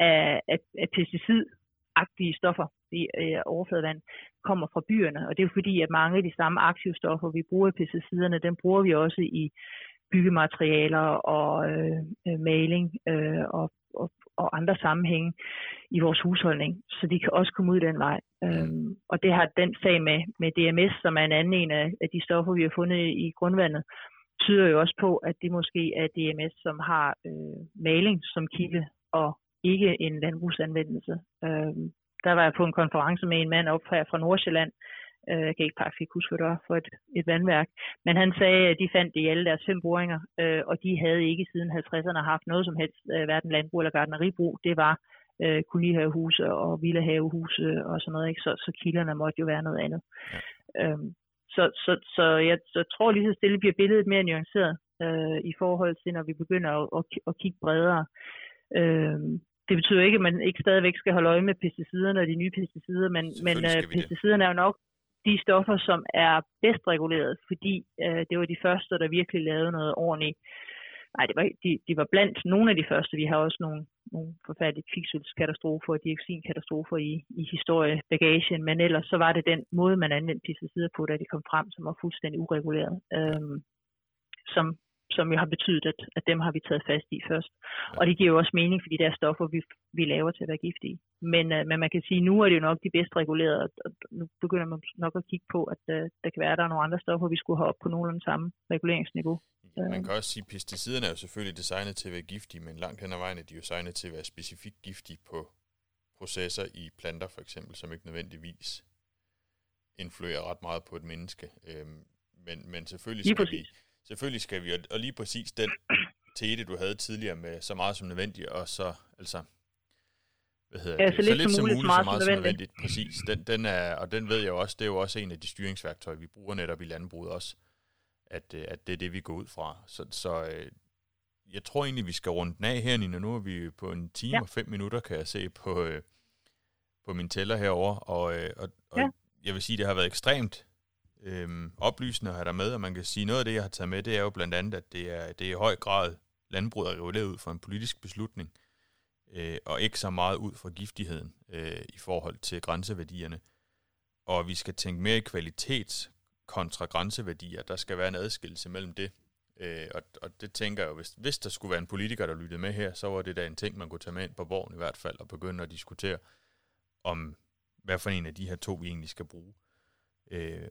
af, af, af pesticidagtige stoffer i uh, overfladevand, kommer fra byerne. Og det er jo fordi, at mange af de samme aktive stoffer, vi bruger i pesticiderne, dem bruger vi også i byggematerialer og øh, maling øh, og, og og andre sammenhænge i vores husholdning, så de kan også komme ud den vej. Øhm, og det har den sag med, med D M S, som er en anden en af de stoffer, vi har fundet i grundvandet, tyder jo også på, at det måske er D M S, som har øh, maling som kilde, og ikke en landbrugsanvendelse. Øhm, der var jeg på en konference med en mand op her fra Nordsjælland, øh, jeg kan ikke faktisk huske, hvad det var for et, et vandværk, men han sagde, at de fandt det i alle deres fem boringer, øh, og de havde ikke siden halvtredserne haft noget som helst, øh, hverken landbrug eller gartneribrug, det var øh, kolonihavehuse og villahavehuse og sådan noget, ikke? Så, så kilderne måtte jo være noget andet. Øhm, så, så, så jeg så tror lige så stille bliver billedet mere nuanceret øh, i forhold til, når vi begynder at, at, at kigge bredere. Øhm, Det betyder ikke, at man ikke stadigvæk skal holde øje med pesticiderne og de nye pesticider, men, men øh, pesticiderne er jo nok de stoffer, som er bedst reguleret, fordi øh, det var de første, der virkelig lavede noget ordentligt. Nej, det var, de, de var blandt nogle af de første. Vi har også nogle, nogle forfærdelige kviksølvskatastrofer og dioxinkatastrofer i, i historiebagagen, men ellers så var det den måde, man anvendte pesticider på, da de kom frem, som var fuldstændig ureguleret, øh, som... som jo har betydet, at, at dem har vi taget fast i først. Og det giver jo også mening, fordi det er stoffer, vi, vi laver til at være giftige. Men, øh, men man kan sige, at nu er det jo nok de bedst regulerede, og nu begynder man nok at kigge på, at øh, der kan være, der er nogle andre stoffer, vi skulle have op på nogenlunde samme reguleringsniveau. Man kan også sige, at pesticiderne er jo selvfølgelig designet til at være giftige, men langt hen ad vejen er de jo designet til at være specifikt giftige på processer i planter, for eksempel, som ikke nødvendigvis influerer ret meget på et menneske. Øh, men, men selvfølgelig skal vi... Selvfølgelig skal vi, og lige præcis den tete, du havde tidligere med så meget som nødvendigt, og så, altså, hvad hedder ja, det? Så, så lidt som, som muligt, muligt, så meget som nødvendigt. Som nødvendigt. Præcis, den, den er, og den ved jeg jo også, det er jo også en af de styringsværktøjer, vi bruger netop i landbruget også, at, at det er det, vi går ud fra. Så, så jeg tror egentlig, vi skal runde den af her, Nina. Nu er vi på en time ja. og fem minutter, kan jeg se på, på min tæller herover, og, og, og ja. jeg vil sige, det har været ekstremt Øhm, oplysende at have dig med, og man kan sige, noget af det, jeg har taget med, det er jo blandt andet, at det er, det er i høj grad landbruget er reguleret ud fra en politisk beslutning, øh, og ikke så meget ud fra giftigheden øh, i forhold til grænseværdierne. Og vi skal tænke mere i kvalitet kontra grænseværdier. Der skal være en adskillelse mellem det. Øh, og, og det tænker jeg jo, hvis, hvis der skulle være en politiker, der lyttede med her, så var det da en ting, man kunne tage med ind på borgen i hvert fald, og begynde at diskutere om, hvad for en af de her to, vi egentlig skal bruge. Øh,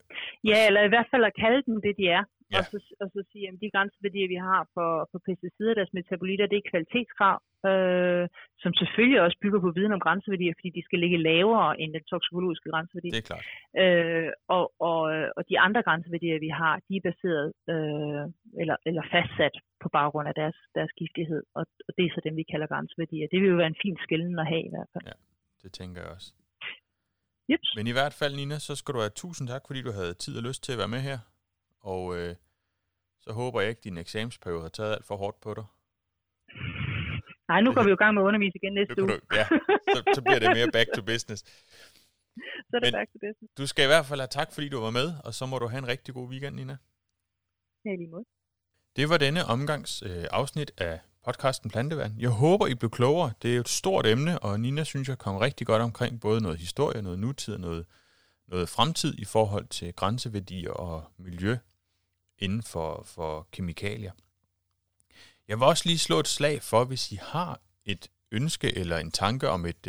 ja, eller i hvert fald at kalde dem det, de er, ja. og, så, og så sige, at de grænseværdier, vi har for, for pesticider og deres metabolitter, det er kvalitetskrav, øh, som selvfølgelig også bygger på viden om grænseværdier, fordi de skal ligge lavere end den toksikologiske grænseværdi. Det er klart. Øh, og, og, og de andre grænseværdier, vi har, de er baseret øh, eller, eller fastsat på baggrund af deres, deres giftighed, og, og det er så dem, vi kalder grænseværdier. Det vil jo være en fin skelnen at have i hvert fald. Ja, det tænker jeg også. Jeps. Men i hvert fald, Nina, så skal du have tusind tak, fordi du havde tid og lyst til at være med her. Og øh, så håber jeg ikke, at din eksamensperiode har taget alt for hårdt på dig. Nej, nu går vi jo i gang med at undervise igen næste uge. Ja, så, så bliver det mere back to business. Så er det Men back to business. Du skal i hvert fald have tak, fordi du var med, og så må du have en rigtig god weekend, Nina. Ja, lige måde. Det var denne omgangs øh, afsnit af podcasten Planteværn. Jeg håber, I blev klogere. Det er jo et stort emne, og Nina synes jeg kom rigtig godt omkring både noget historie, noget nutid og noget, noget fremtid i forhold til grænseværdier og miljø inden for, for kemikalier. Jeg vil også lige slå et slag for, hvis I har et ønske eller en tanke om et,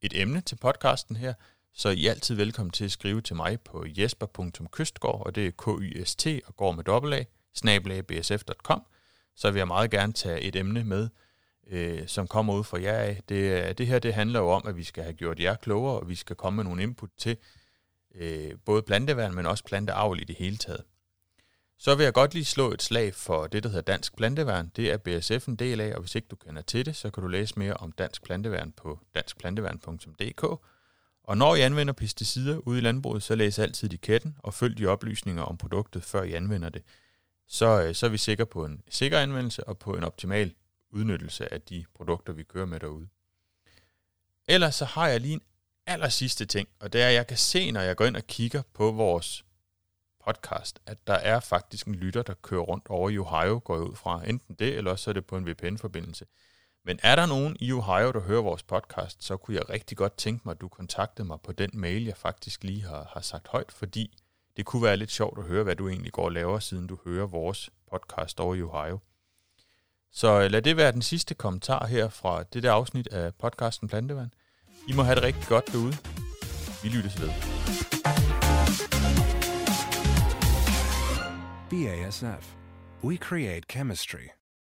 et emne til podcasten her, så er I altid velkommen til at skrive til mig på jesper punktum kystgaard, og det er k-y-s-t og går med dobbelt a, snabel-a b s f punktum com. Så vil jeg meget gerne tage et emne med, øh, som kommer ud fra jer af. Det, det her det handler jo om, at vi skal have gjort jer klogere, og vi skal komme med nogle input til øh, både planteværn, men også planteavl i det hele taget. Så vil jeg godt lige slå et slag for det, der hedder Dansk Planteværn. Det er B S F en del af, og hvis ikke du kender til det, så kan du læse mere om Dansk Planteværn på dansk planteværn punktum d k. Og når I anvender pesticider ude i landbruget, så læs altid etiketten og følg de oplysninger om produktet, før I anvender det. Så, så er vi sikre på en sikker anvendelse og på en optimal udnyttelse af de produkter, vi kører med derude. Ellers så har jeg lige en aller sidste ting, og det er, at jeg kan se, når jeg går ind og kigger på vores podcast, at der er faktisk en lytter, der kører rundt over i Ohio, går ud fra enten det, eller også er det på en V P N-forbindelse. Men er der nogen i Ohio, der hører vores podcast, så kunne jeg rigtig godt tænke mig, at du kontaktede mig på den mail, jeg faktisk lige har, har sagt højt, fordi det kunne være lidt sjovt at høre, hvad du egentlig går og laver, siden du hører vores podcast over i Ohio. Så lad det være den sidste kommentar her fra det der afsnit af podcasten Planteværn. I må have det rigtig godt derude. Vi lyttes ved. B A S F. We create chemistry.